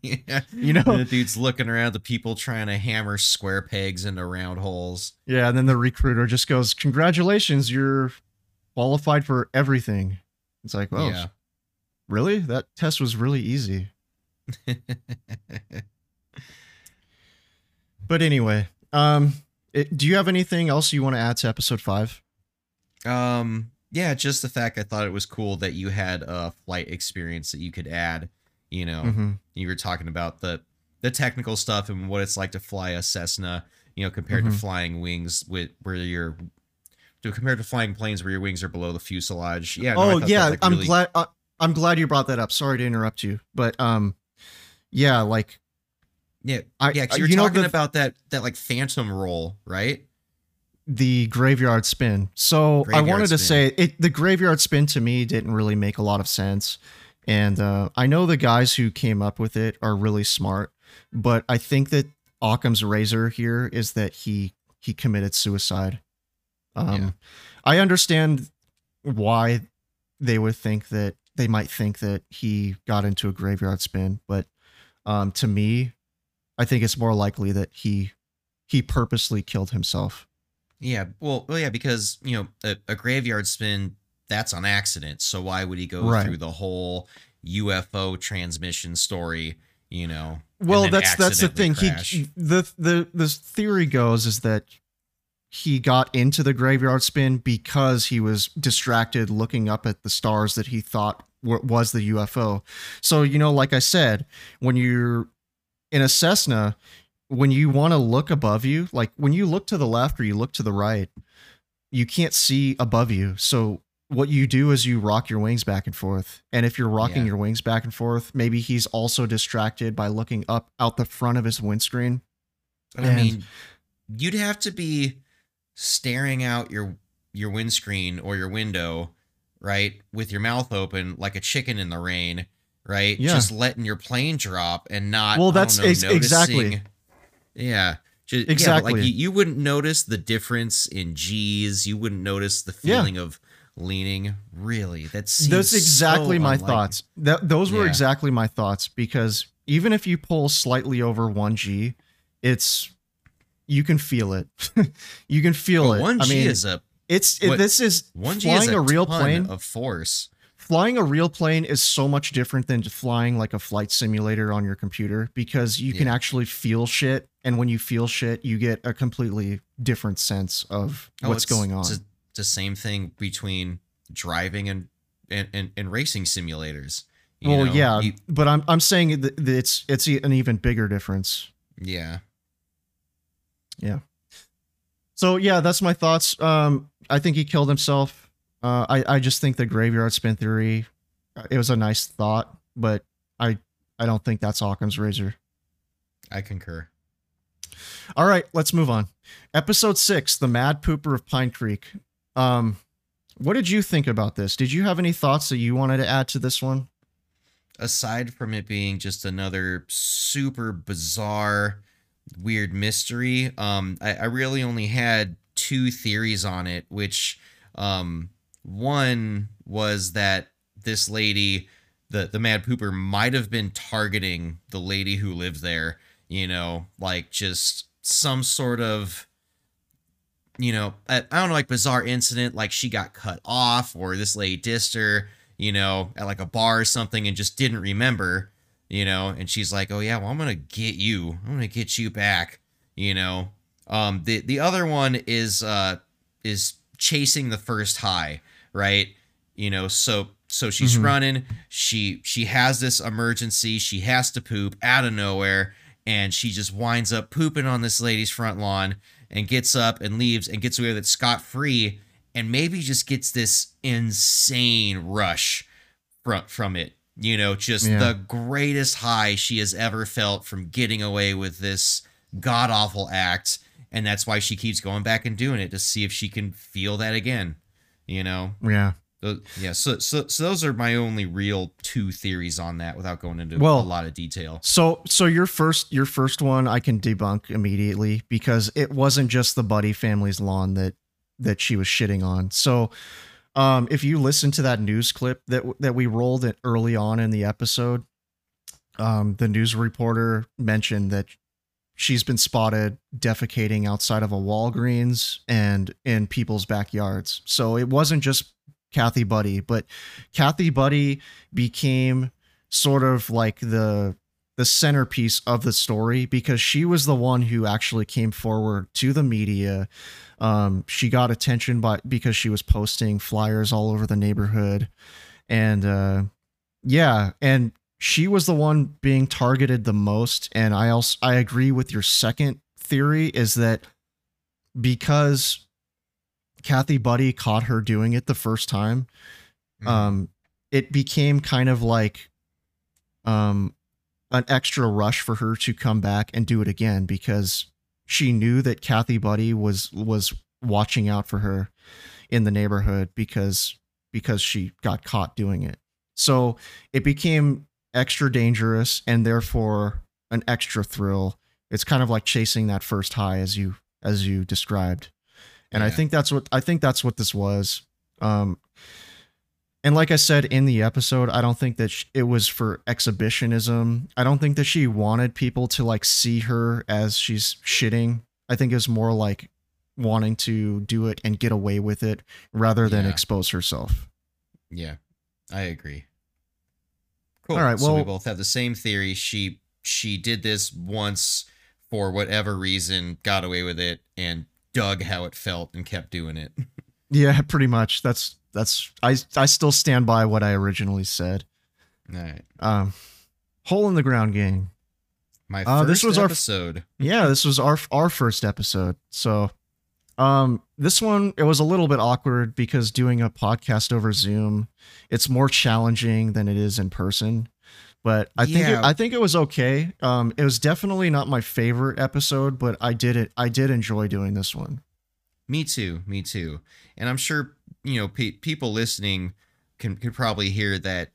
yeah. You know, and the dude's looking around the people trying to hammer square pegs into round holes. Yeah. And then the recruiter just goes, congratulations, you're qualified for everything. It's like, well, yeah. really? That test was really easy. But anyway. Um, it, do you have anything else you want to add to episode five? Um, yeah, just the fact I thought it was cool that you had a flight experience that you could add, you know, mm-hmm. you were talking about the, the technical stuff and what it's like to fly a Cessna, you know, compared mm-hmm. to flying wings with where you're to compared to flying planes where your wings are below the fuselage. Yeah. No, oh yeah. That, like, I'm really... glad. Uh, I'm glad you brought that up. Sorry to interrupt you, but um, yeah, like, yeah, I, yeah. 'Cause you're you talking know the, about that, that like phantom roll, right? The graveyard spin. So graveyard I wanted spin. to say it, the graveyard spin to me didn't really make a lot of sense. And uh, I know the guys who came up with it are really smart, but I think that Occam's razor here is that he, he committed suicide. Um, yeah. I understand why they would think that they might think that he got into a graveyard spin, but um, to me, I think it's more likely that he, he purposely killed himself. Yeah. Well, well yeah, because, you know, a, a graveyard spin, that's on accident. So why would he go right. through the whole U F O transmission story, you know? Well, that's, that's the thing. Crash. He, the, the, the theory goes is that he got into the graveyard spin because he was distracted looking up at the stars that he thought w- was the U F O. So, you know, like I said, when you're in a Cessna, when you want to look above you, like when you look to the left or you look to the right, you can't see above you. So what you do is you rock your wings back and forth. And if you're rocking yeah. your wings back and forth, maybe he's also distracted by looking up out the front of his windscreen. I and mean, you'd have to be staring out your, your windscreen or your window, right? With your mouth open, like a chicken in the rain, right? Yeah. Just letting your plane drop and not, well, that's I don't know, ex- exactly. Yeah. Just, exactly. Yeah, like you, you wouldn't notice the difference in G's. You wouldn't notice the feeling yeah. of leaning, really. That's that's exactly so my unlikely. thoughts. That those were yeah. exactly my thoughts, because even if you pull slightly over one G, it's you can feel it. you can feel well, it. One G I mean, is a it's what, it, this is one G flying is a, a real ton plane of force. Flying a real plane is so much different than flying like a flight simulator on your computer, because you yeah. can actually feel shit, and when you feel shit, you get a completely different sense of oh, what's going on. The same thing between driving and and, and, and racing simulators. You well, know, yeah, you, but I'm I'm saying that it's it's an even bigger difference. Yeah, yeah. So yeah, that's my thoughts. Um, I think he killed himself. Uh, I I just think the graveyard spin theory, it was a nice thought, but I I don't think that's Occam's razor. I concur. All right, let's move on. Episode six: The Mad Pooper of Pine Creek. Um, what did you think about this? Did you have any thoughts that you wanted to add to this one? Aside from it being just another super bizarre, weird mystery, um, I, I really only had two theories on it, which, um, one was that this lady, the, the Mad Pooper, might have been targeting the lady who lived there, you know, like just some sort of, you know, I don't know, like bizarre incident, like she got cut off or this lady dissed her, you know, at like a bar or something and just didn't remember, you know, and she's like, oh yeah, well, I'm going to get you. I'm going to get you back. You know, um, the, the other one is, uh, is chasing the first high, right? You know, so, so she's mm-hmm. running, she, she has this emergency. She has to poop out of nowhere. And she just winds up pooping on this lady's front lawn and gets up and leaves and gets away with it scot-free, and maybe just gets this insane rush from, from it. You know, just yeah. the greatest high she has ever felt from getting away with this god-awful act. And that's why she keeps going back and doing it, to see if she can feel that again, you know? Yeah. Yeah, so so so those are my only real two theories on that, without going into well, a lot of detail. So so your first your first one I can debunk immediately, because it wasn't just the Buddy family's lawn that that she was shitting on. So um, if you listen to that news clip that that we rolled it early on in the episode, um, the news reporter mentioned that she's been spotted defecating outside of a Walgreens and in people's backyards. So it wasn't just Kathy Buddy, but Kathy Buddy became sort of like the the centerpiece of the story, because she was the one who actually came forward to the media. Um, she got attention by because she was posting flyers all over the neighborhood, and uh, yeah, and she was the one being targeted the most. And I also, I agree with your second theory, is that because Kathy Buddy caught her doing it the first time, mm-hmm. um, it became kind of like um, an extra rush for her to come back and do it again, because she knew that Kathy Buddy was, was watching out for her in the neighborhood because, because she got caught doing it. So it became extra dangerous and therefore an extra thrill. It's kind of like chasing that first high, as you, as you described. And yeah. I think that's what, I think that's what this was. Um, And like I said in the episode, I don't think that she, it was for exhibitionism. I don't think that she wanted people to like see her as she's shitting. I think it was more like wanting to do it and get away with it rather than yeah. expose herself. Yeah, I agree. Cool. All right. Well, so we both have the same theory. She she did this once for whatever reason, got away with it, and dug how it felt and kept doing it. Yeah, pretty much. That's. That's I, I still stand by what I originally said. All right. Um, hole in the ground gang. My first uh, this was episode. Our, yeah, this was our our first episode. So um, this one, it was a little bit awkward because doing a podcast over Zoom, it's more challenging than it is in person. But I yeah. think it, I think it was okay. Um, it was definitely not my favorite episode, but I did it. I did enjoy doing this one. Me too. Me too. And I'm sure, you know, pe- people listening can, can probably hear that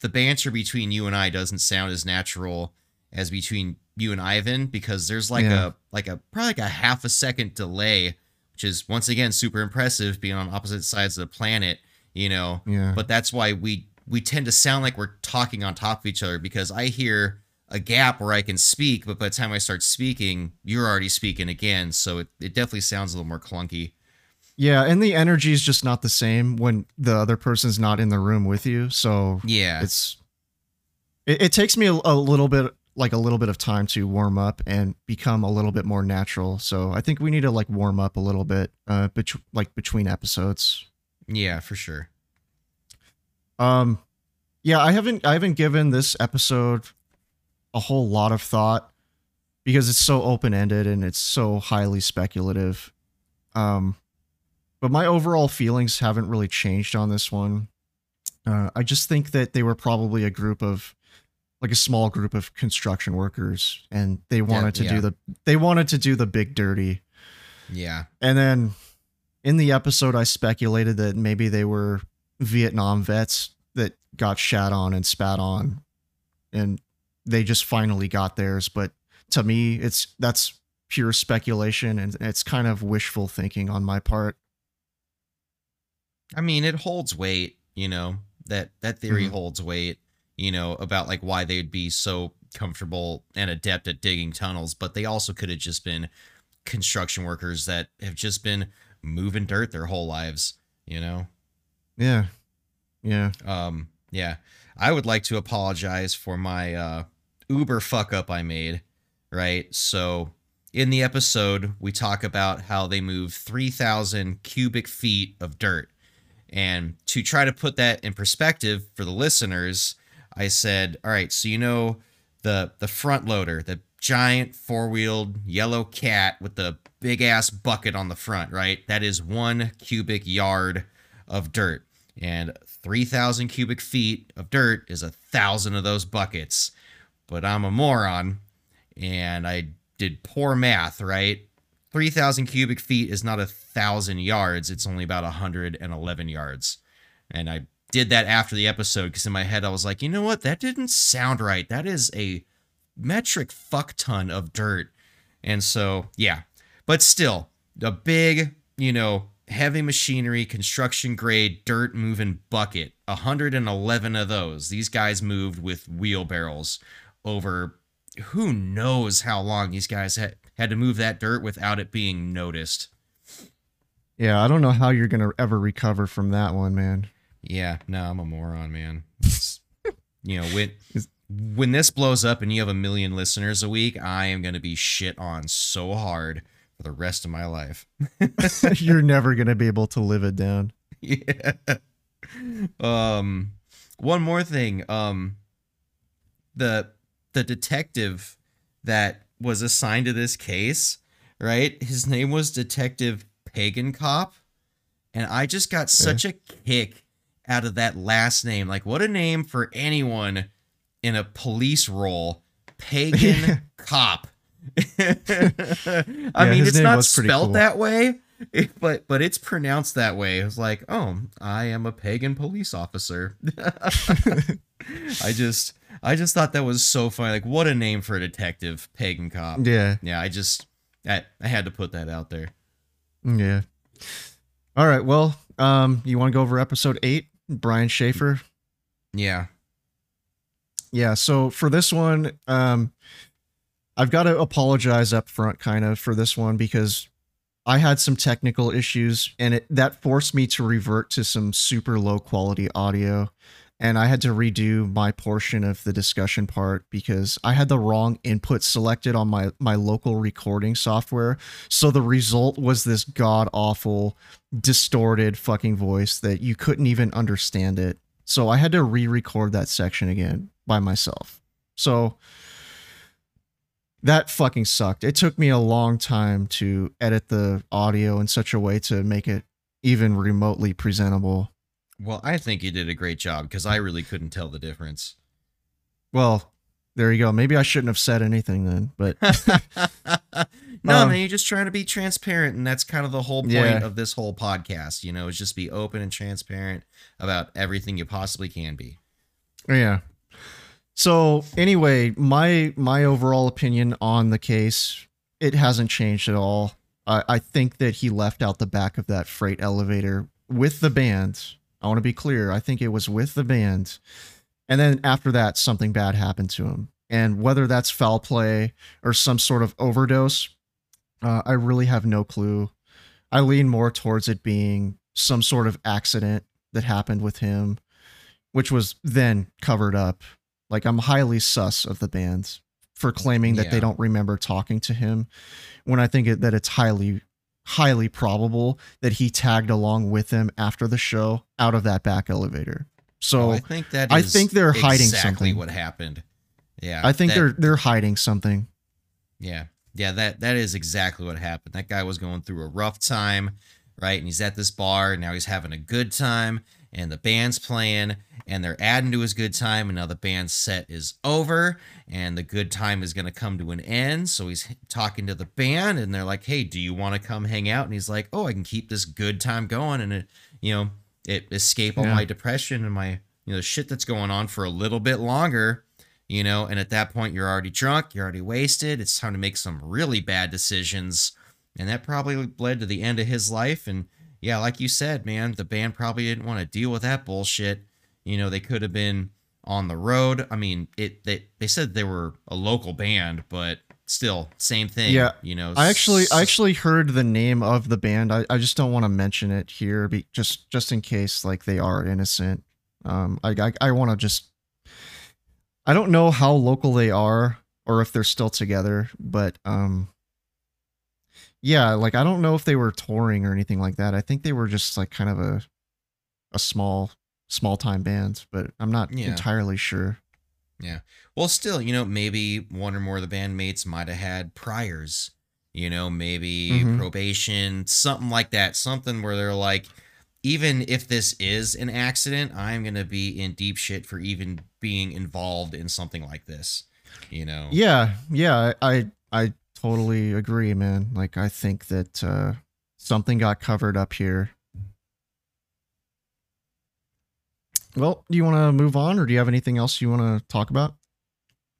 the banter between you and I doesn't sound as natural as between you and Ivan, because there's like yeah. a like a probably like a half a second delay, which is once again super impressive being on opposite sides of the planet, you know. Yeah. But that's why we we tend to sound like we're talking on top of each other, because I hear a gap where I can speak, but by the time I start speaking, you're already speaking again. So it, it definitely sounds a little more clunky. Yeah, and the energy is just not the same when the other person's not in the room with you. So yeah, it's it, it takes me a, a little bit, like a little bit of time to warm up and become a little bit more natural. So I think we need to like warm up a little bit, uh, bet- like between episodes. Yeah, for sure. Um, yeah, I haven't I haven't given this episode a whole lot of thought because it's so open ended and it's so highly speculative. Um. But my overall feelings haven't really changed on this one. Uh, I just think that they were probably a group of, like a small group of construction workers, and they wanted yeah, to yeah. do the they wanted to do the big dirty. Yeah. And then in the episode, I speculated that maybe they were Vietnam vets that got shat on and spat on, and they just finally got theirs. But to me, it's that's pure speculation, and it's kind of wishful thinking on my part. I mean, it holds weight, you know, that that theory mm-hmm. holds weight, you know, about like why they'd be so comfortable and adept at digging tunnels. But they also could have just been construction workers that have just been moving dirt their whole lives, you know? Yeah. Yeah. Um. Yeah. I would like to apologize for my uh, Uber fuck up I made. Right. So in the episode, we talk about how they move three thousand cubic feet of dirt. And to try to put that in perspective for the listeners, I said, all right, so you know the the front loader, the giant four-wheeled yellow cat with the big-ass bucket on the front, right? That is one cubic yard of dirt. And three thousand cubic feet of dirt is one thousand of those buckets. But I'm a moron, and I did poor math, right? three thousand cubic feet is not a thousand yards. It's only about one hundred eleven yards. And I did that after the episode because in my head I was like, you know what? That didn't sound right. That is a metric fuck ton of dirt. And so, yeah. But still, a big, you know, heavy machinery, construction grade, dirt moving bucket. one hundred eleven of those. These guys moved with wheelbarrows over who knows how long. These guys had. Had to move that dirt without it being noticed. Yeah, I don't know how you're going to ever recover from that one, man. Yeah, no, I'm a moron, man. You know, when, when this blows up and you have a million listeners a week, I am going to be shit on so hard for the rest of my life. You're never going to be able to live it down. Yeah. Um, one more thing. Um, the the detective that was assigned to this case, right? His name was Detective Pagan Cop. And I just got such yeah. a kick out of that last name. Like, what a name for anyone in a police role. Pagan Cop. I yeah, mean, it's not spelled cool. that way, but but it's pronounced that way. It was like, oh, I am a pagan police officer. I just I just thought that was so funny. Like, what a name for a detective, Pagan Cop. Yeah. Yeah, I just I, I had to put that out there. Yeah. All right. Well, um, you want to go over episode eight, Brian Schaefer? Yeah. Yeah. So for this one, um, I've got to apologize up front kind of for this one because I had some technical issues and it, that forced me to revert to some super low quality audio. And I had to redo my portion of the discussion part because I had the wrong input selected on my, my local recording software. So the result was this god awful, distorted fucking voice that you couldn't even understand it. So I had to re-record that section again by myself. So that fucking sucked. It took me a long time to edit the audio in such a way to make it even remotely presentable. Well, I think you did a great job because I really couldn't tell the difference. Well, there you go. Maybe I shouldn't have said anything then, but no, um, man, you're just trying to be transparent. And that's kind of the whole point yeah. of this whole podcast, you know, is just be open and transparent about everything you possibly can be. Yeah. So anyway, my, my overall opinion on the case, it hasn't changed at all. I, I think that he left out the back of that freight elevator with the band. I want to be clear. I think it was with the band. And then after that, something bad happened to him. And whether that's foul play or some sort of overdose, uh, I really have no clue. I lean more towards it being some sort of accident that happened with him, which was then covered up. Like, I'm highly sus of the band for claiming that yeah. they don't remember talking to him when I think it, that it's highly highly probable that he tagged along with them after the show out of that back elevator. So oh, I think that I is think they're exactly hiding something. What happened? Yeah, I think that, they're they're hiding something. Yeah, yeah, that that is exactly what happened. That guy was going through a rough time, right? And he's at this bar, and now he's having a good time, and the band's playing, and they're adding to his good time, and now the band's set is over, and the good time is going to come to an end. So he's talking to the band, and they're like, hey, do you want to come hang out? And he's like, oh, I can keep this good time going, and it, you know, it escape all yeah. my depression and my, you know, shit that's going on for a little bit longer, you know. And at that point, you're already drunk, you're already wasted. It's time to make some really bad decisions, and that probably led to the end of his life. And yeah, like you said, man, the band probably didn't want to deal with that bullshit. You know, they could have been on the road. I mean, it they, they said they were a local band, but still, same thing. Yeah, you know. I actually I actually heard the name of the band. I, I just don't want to mention it here, be, just just in case like they are innocent. Um, I I, I want to just. I don't know how local they are or if they're still together, but um. Yeah, like I don't know if they were touring or anything like that. I think they were just like kind of a, a small. small time bands, but I'm not yeah. entirely sure. Yeah. Well, still, you know, maybe one or more of the bandmates might have had priors, you know, maybe mm-hmm. probation, something like that. Something where they're like, even if this is an accident, I'm going to be in deep shit for even being involved in something like this, you know? Yeah. Yeah. I, I totally agree, man. Like, I think that, uh, something got covered up here. Well, do you want to move on, or do you have anything else you want to talk about?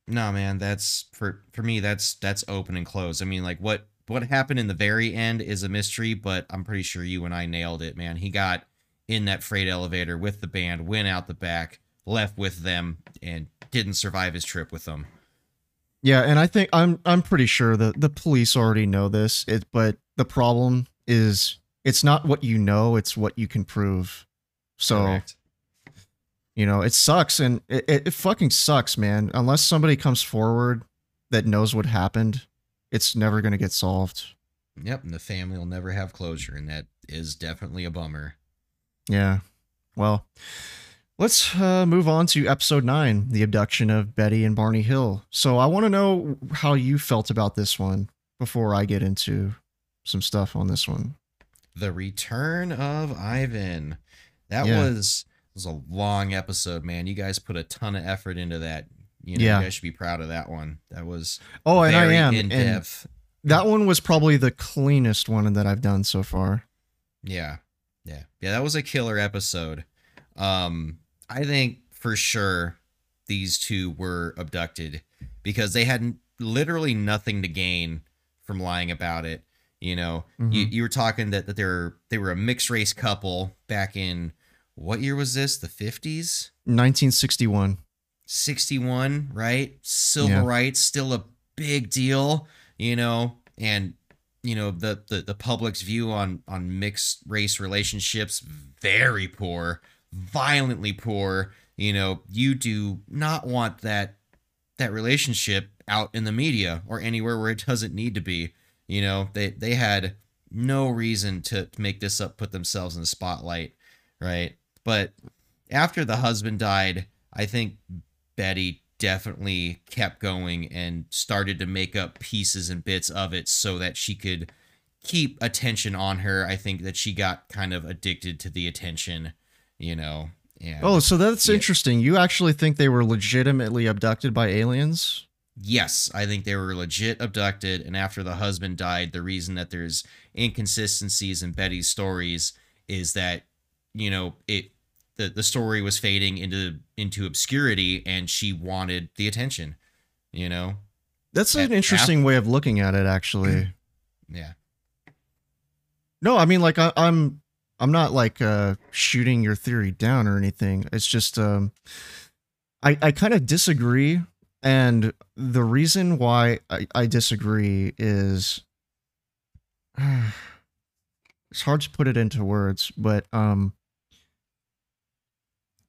No, man, that's for for me. That's that's open and closed. I mean, like what what happened in the very end is a mystery, but I'm pretty sure you and I nailed it, man. He got in that freight elevator with the band, went out the back, left with them, and didn't survive his trip with them. Yeah, and I think I'm I'm pretty sure that the police already know this. It, but the problem is it's not what you know; it's what you can prove. So. Correct. You know, it sucks, and it, it, it fucking sucks, man. Unless somebody comes forward that knows what happened, it's never going to get solved. Yep, and the family will never have closure, and that is definitely a bummer. Yeah. Well, Let's uh, move on to episode nine, the abduction of Betty and Barney Hill. So I want to know how you felt about this one before I get into some stuff on this one. The return of Ivan. That yeah. was, was a long episode, man. You guys put a ton of effort into that. You know, yeah. you guys should be proud of that one. That was oh, and I am. in-depth. And that one was probably the cleanest one that I've done so far. Yeah. Yeah. Yeah. That was a killer episode. Um, I think for sure these two were abducted because they had literally nothing to gain from lying about it. You know, mm-hmm. you, you were talking that, that they were, they were a mixed race couple back in what year was this? The fifties? nineteen sixty-one. sixty-one, right? Civil yeah. rights, still a big deal, you know, and, you know, the, the, the public's view on, on mixed race relationships, very poor. Violently poor. You know, you do not want that that relationship out in the media or anywhere where it doesn't need to be. You know, they they had no reason to make this up, put themselves in the spotlight, right? But after the husband died, I think Betty definitely kept going and started to make up pieces and bits of it so that she could keep attention on her. I think that she got kind of addicted to the attention. You know, yeah. Oh, so that's yeah. interesting. You actually think they were legitimately abducted by aliens? Yes, I think they were legit abducted. And after the husband died, the reason that there's inconsistencies in Betty's stories is that, you know, it the, the story was fading into into obscurity and she wanted the attention, you know. That's an interesting way of looking at it, actually. Yeah. No, I mean, like, I, I'm... I'm not like uh, shooting your theory down or anything. It's just um, I, I kind of disagree. And the reason why I, I disagree is uh, it's hard to put it into words, but um,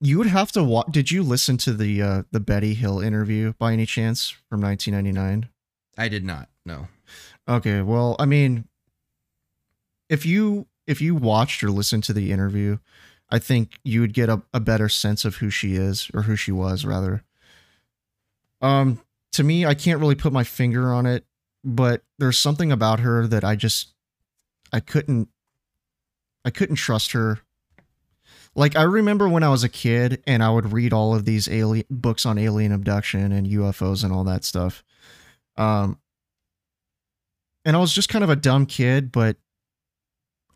you would have to watch. Did you listen to the uh, the Betty Hill interview by any chance from nineteen ninety-nine? I did not. No. OK, well, I mean, if you If you watched or listened to the interview, I think you would get a, a better sense of who she is, or who she was, rather. Um, to me, I can't really put my finger on it, but there's something about her that I just, I couldn't, I couldn't trust her. Like, I remember when I was a kid and I would read all of these alien books on alien abduction and U F Os and all that stuff. Um, and I was just kind of a dumb kid, but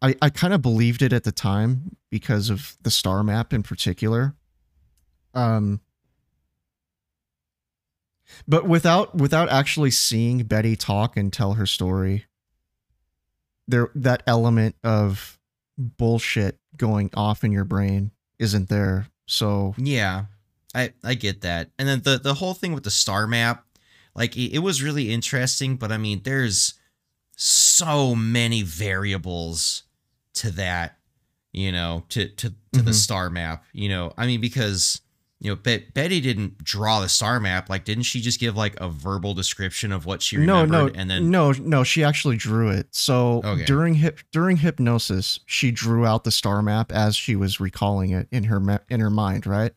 I, I kind of believed it at the time because of the star map in particular. Um, but without without actually seeing Betty talk and tell her story, there that element of bullshit going off in your brain isn't there. So yeah, I, I get that. And then the, the whole thing with the star map, like it, it was really interesting, but I mean, there's so many variables to that, you know, to to, to mm-hmm. the star map, you know, I mean, because, you know, Be- Betty didn't draw the star map. Like, didn't she just give like a verbal description of what she remembered? No, no, and then no, no, she actually drew it. So okay. during hip during hypnosis, she drew out the star map as she was recalling it in her ma- in her mind. Right.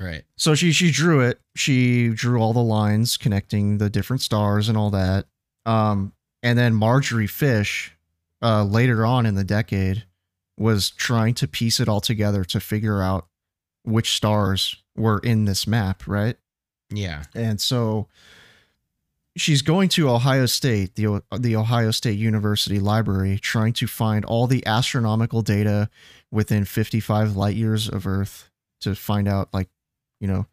Right. So she she drew it. She drew all the lines connecting the different stars and all that. Um, And then Marjorie Fish, uh, later on in the decade, was trying to piece it all together to figure out which stars were in this map, right? Yeah. And so she's going to Ohio State, the, the Ohio State University Library, trying to find all the astronomical data within fifty-five light years of Earth to find out, like, you know,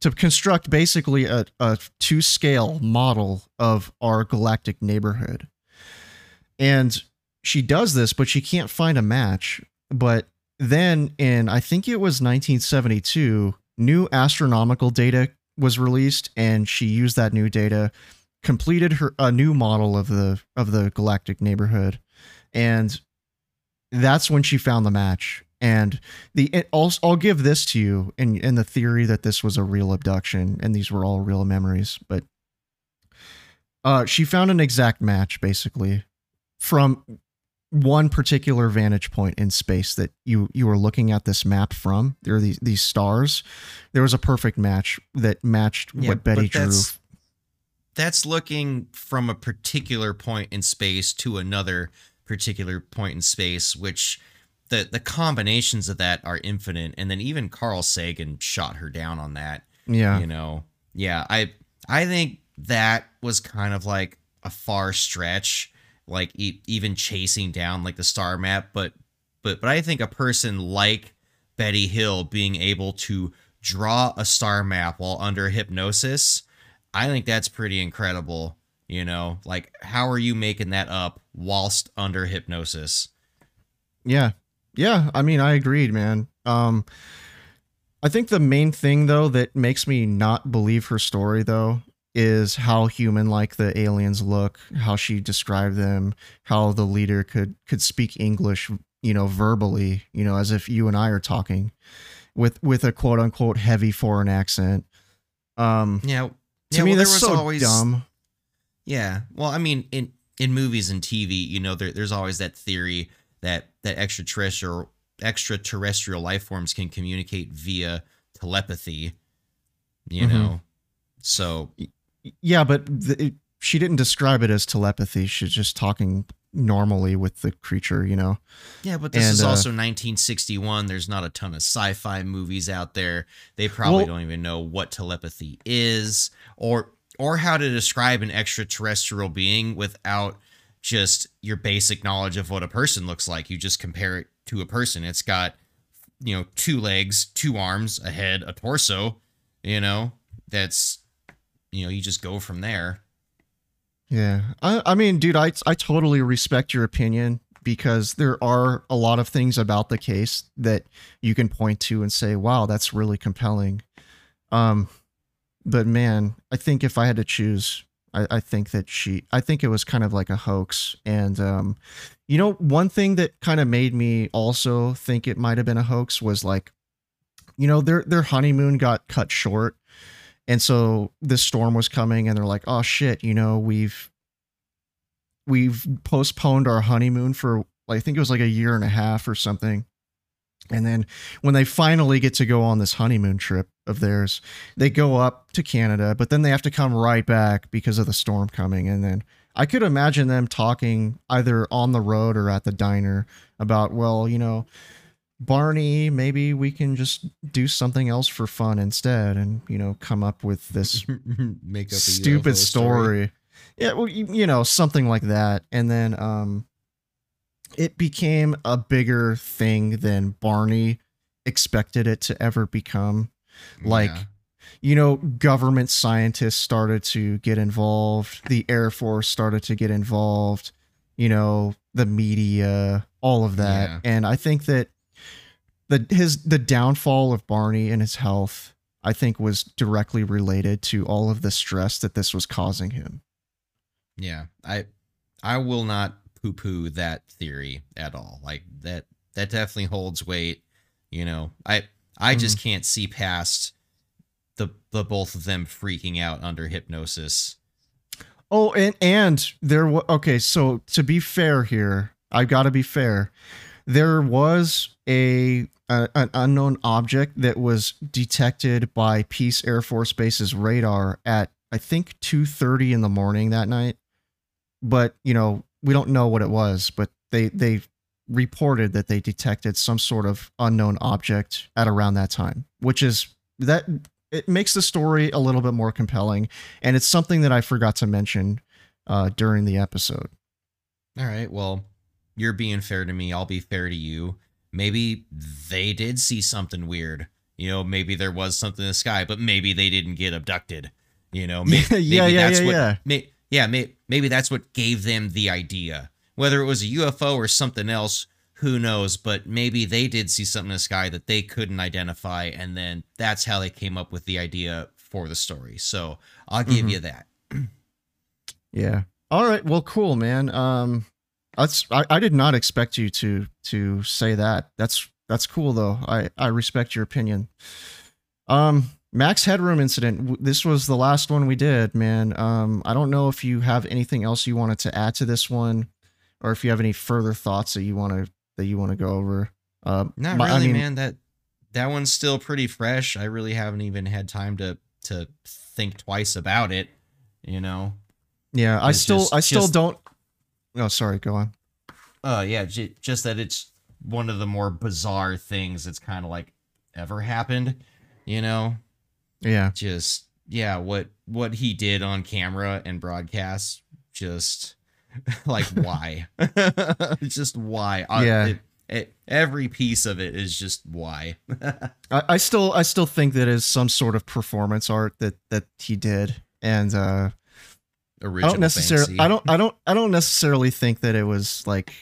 to construct basically a, a two-scale model of our galactic neighborhood. And she does this, but she can't find a match. But then in, I think it was nineteen seventy-two, new astronomical data was released, and she used that new data, completed her a new model of the of the galactic neighborhood. And that's when she found the match. And the it also, I'll give this to you in, in the theory that this was a real abduction and these were all real memories. But uh, she found an exact match, basically, from one particular vantage point in space that you you were looking at this map from. There are these these stars. There was a perfect match that matched yeah, what Betty drew. That's, that's looking from a particular point in space to another particular point in space, which the the combinations of that are infinite. And then even Carl Sagan shot her down on that. Yeah, you know, yeah. I I think that was kind of like a far stretch, like e even chasing down like the star map. But but but I think a person like Betty Hill being able to draw a star map while under hypnosis, I think that's pretty incredible. You know, like, how are you making that up whilst under hypnosis? Yeah. Yeah. I mean, I agreed, man. Um, I think the main thing, though, that makes me not believe her story, though, is how human-like the aliens look, how she described them, how the leader could could speak English, you know, verbally, you know, as if you and I are talking with with a quote unquote heavy foreign accent. Um, yeah. To yeah, me, well, that's so always, dumb. Yeah. Well, I mean, in in movies and T V, you know, there, there's always that theory that that extraterrestrial extraterrestrial life forms can communicate via telepathy, you mm-hmm. know. So yeah, but the, it, she didn't describe it as telepathy. She's just talking normally with the creature, you know. Yeah, but this and, is also uh, nineteen sixty-one. There's not a ton of sci-fi movies out there. They probably well, don't even know what telepathy is or or how to describe an extraterrestrial being without just your basic knowledge of what a person looks like. You just compare it to a person. It's got, you know, two legs, two arms, a head, a torso, you know, that's, you know, you just go from there. Yeah. I, I mean, dude, I, I totally respect your opinion, because there are a lot of things about the case that you can point to and say, wow, that's really compelling. Um, but man, I think if I had to choose, I, I think that she, I think it was kind of like a hoax. And, um, you know, one thing that kind of made me also think it might've been a hoax was, like, you know, their, their honeymoon got cut short. And so this storm was coming and they're like, oh shit, you know, we've, we've postponed our honeymoon for, I think it was like a year and a half or something. And then when they finally get to go on this honeymoon trip of theirs, they go up to Canada, but then they have to come right back because of the storm coming. And then I could imagine them talking either on the road or at the diner about, well, you know, Barney, maybe we can just do something else for fun instead, and, you know, come up with this Make up stupid a story. story. Yeah, well, you, you know, something like that. And then um, it became a bigger thing than Barney expected it to ever become. Like, yeah. you know, government scientists started to get involved. The Air Force started to get involved, you know, the media, all of that. Yeah. And I think that The his the downfall of Barney and his health, I think, was directly related to all of the stress that this was causing him. Yeah, I I will not poo-poo that theory at all. Like, that that definitely holds weight. You know, I I mm-hmm. just can't see past the the both of them freaking out under hypnosis. Oh, and and there was okay. So to be fair here, I've got to be fair. There was a, a an unknown object that was detected by Peace Air Force Base's radar at, I think, two thirty in the morning that night. But, you know, we don't know what it was, but they they reported that they detected some sort of unknown object at around that time, which is that it makes the story a little bit more compelling. And it's something that I forgot to mention uh, during the episode. All right, well, you're being fair to me. I'll be fair to you. Maybe they did see something weird. You know, maybe there was something in the sky, but maybe they didn't get abducted. You know, maybe, yeah, maybe yeah, that's yeah, what, yeah. May, yeah, may, maybe that's what gave them the idea. Whether it was a U F O or something else, who knows? But maybe they did see something in the sky that they couldn't identify, and then that's how they came up with the idea for the story. So I'll give mm-hmm. you that. Yeah. All right. Well, cool, man. Um, That's I, I did not expect you to to say that. That's that's cool, though. I, I respect your opinion. Um, Max Headroom incident. This was the last one we did, man. Um, I don't know if you have anything else you wanted to add to this one. or if you have any further thoughts that you want to that you want to go over. Uh, Not my, really, I mean, man. That that one's still pretty fresh. I really haven't even had time to to think twice about it. You know. Yeah, I it's still just, I still just, don't. Oh, sorry. Go on. Uh, yeah, j- just that it's one of the more bizarre things that's kind of like ever happened, you know? Yeah. Just, yeah, what what he did on camera and broadcast, just like, why? Just why? Yeah. I, it, it, every piece of it is just why. I, I still I still think that is some sort of performance art that that he did. And uh, original I don't necessarily fancy. I don't I don't I don't necessarily think that it was like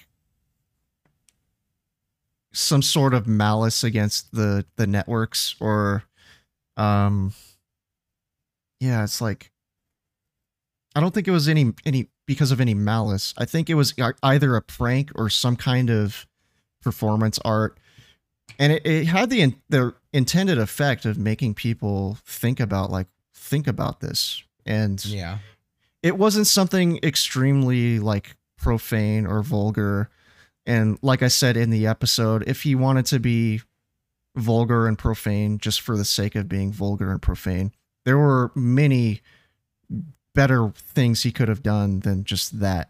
some sort of malice against the, the networks or, um, yeah, it's like, I don't think it was any, any, because of any malice. I think it was either a prank or some kind of performance art. And it, it had the, the intended effect of making people think about, like, think about this. And yeah, it wasn't something extremely like profane or vulgar. And like I said in the episode, if he wanted to be vulgar and profane just for the sake of being vulgar and profane, there were many better things he could have done than just that.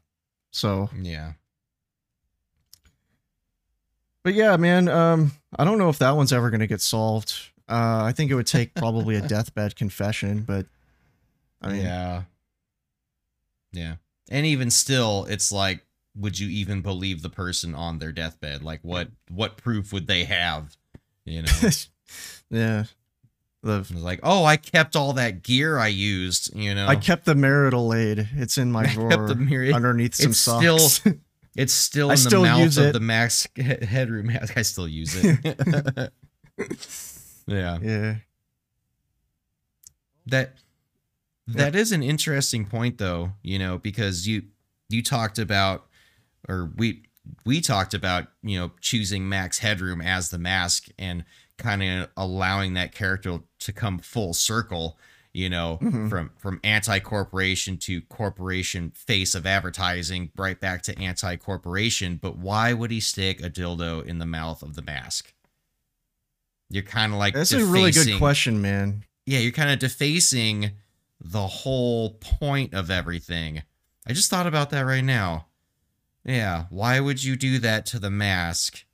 So, yeah. But yeah, man, um, I don't know if that one's ever going to get solved. Uh, I think it would take probably a deathbed confession, but I mean, yeah. Yeah. And even still, it's like, would you even believe the person on their deathbed? Like what, what proof would they have? You know? Yeah. The, like, oh, I kept all that gear I used, you know, I kept the marital aid. It's in my drawer mar- underneath some it's socks. Still, it's still in still the mouth of it. The max headroom mask. I still use it. Yeah. Yeah. That, that yeah. is an interesting point though, you know, because you, you talked about, or we we talked about, you know, choosing Max Headroom as the mask and kind of allowing that character to come full circle, you know, mm-hmm. from from anti-corporation to corporation face of advertising, right back to anti-corporation. But why would he stick a dildo in the mouth of the mask? You're kind of like, that's defacing, a really good question, man. Yeah, you're kind of defacing the whole point of everything. I just thought about that right now. Yeah, why would you do that to the mask?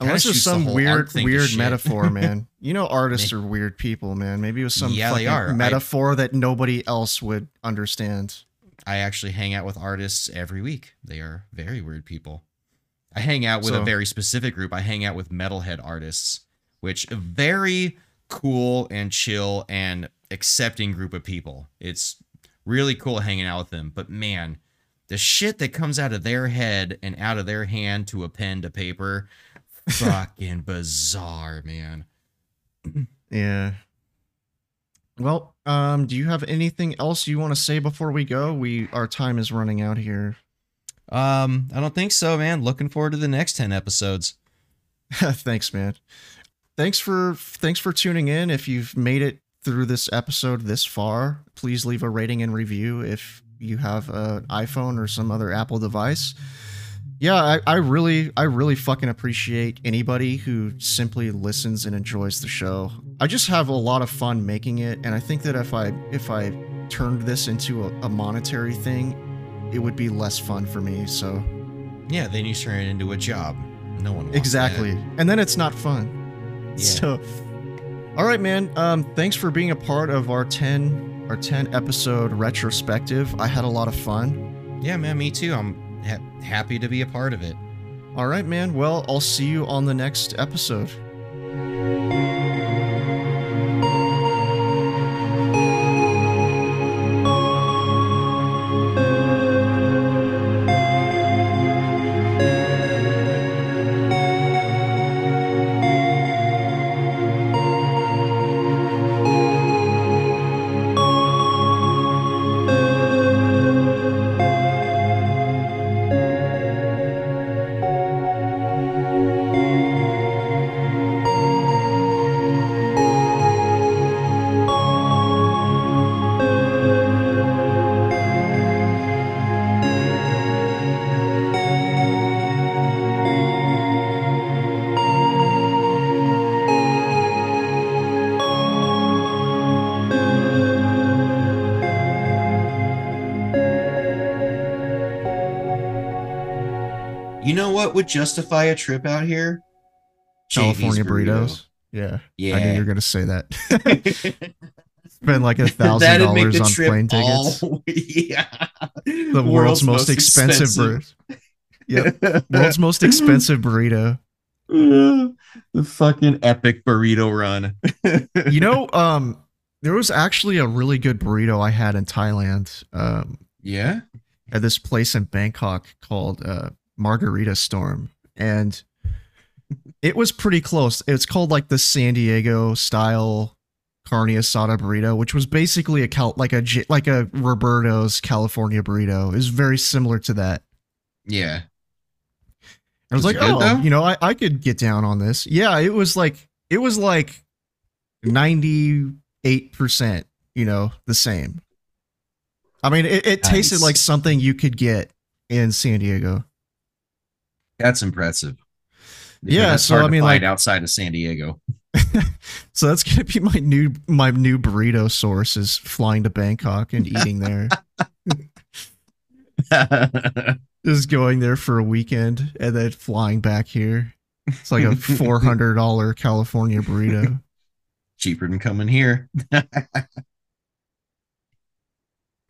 Kinda Unless there's some the weird, weird metaphor, man. You know, artists are weird people, man. Maybe it was some yeah, fucking metaphor I, that nobody else would understand. I actually hang out with artists every week. They are very weird people. I hang out with so, a very specific group. I hang out with metalhead artists, which are very cool and chill and accepting group of people. It's really cool hanging out with them. But man, the shit that comes out of their head and out of their hand to a pen to paper, fucking bizarre, man. Yeah. Well, um, do you have anything else you want to say before we go? We our time is running out here. Um, I don't think so, man. Looking forward to the next ten episodes. Thanks, man. Thanks for thanks for tuning in. If you've made it through this episode this far, please leave a rating and review if you have an iPhone or some other Apple device. Yeah, I, I really, I really fucking appreciate anybody who simply listens and enjoys the show. I just have a lot of fun making it, and I think that if I, if I turned this into a, a monetary thing, it would be less fun for me. So, yeah, then you turn it into a job. No one wants exactly, that. And then it's not fun. Yeah. So, all right, man. Um, thanks for being a part of our ten. Our ten episode retrospective. I had a lot of fun. Yeah, man, me too. I'm ha- happy to be a part of it. All right, man. Well, I'll see you on the next episode. You know what would justify a trip out here? California burritos. Yeah. Yeah. I knew you were going to say that. Spend like a thousand dollars on plane tickets. All, yeah. The world's, world's most, most expensive, expensive. burrito. Yep. World's most expensive burrito. Uh, the fucking epic burrito run. You know, um, there was actually a really good burrito I had in Thailand. Um, yeah. At this place in Bangkok called uh, Margarita Storm. And it was pretty close. It's called like the San Diego style carne asada burrito, which was basically a cal- like a like a Roberto's California burrito. It was very similar to that. Yeah. I was, was like, oh, though? you know, I, I could get down on this. Yeah, it was like it was like ninety-eight percent, you know, the same. I mean, it, it nice. tasted like something you could get in San Diego. That's impressive. Yeah, so I mean, like outside of San Diego. So that's gonna be my new my new burrito source is flying to Bangkok and eating there. Just going there for a weekend and then flying back here. It's like a four hundred dollars California burrito. Cheaper than coming here.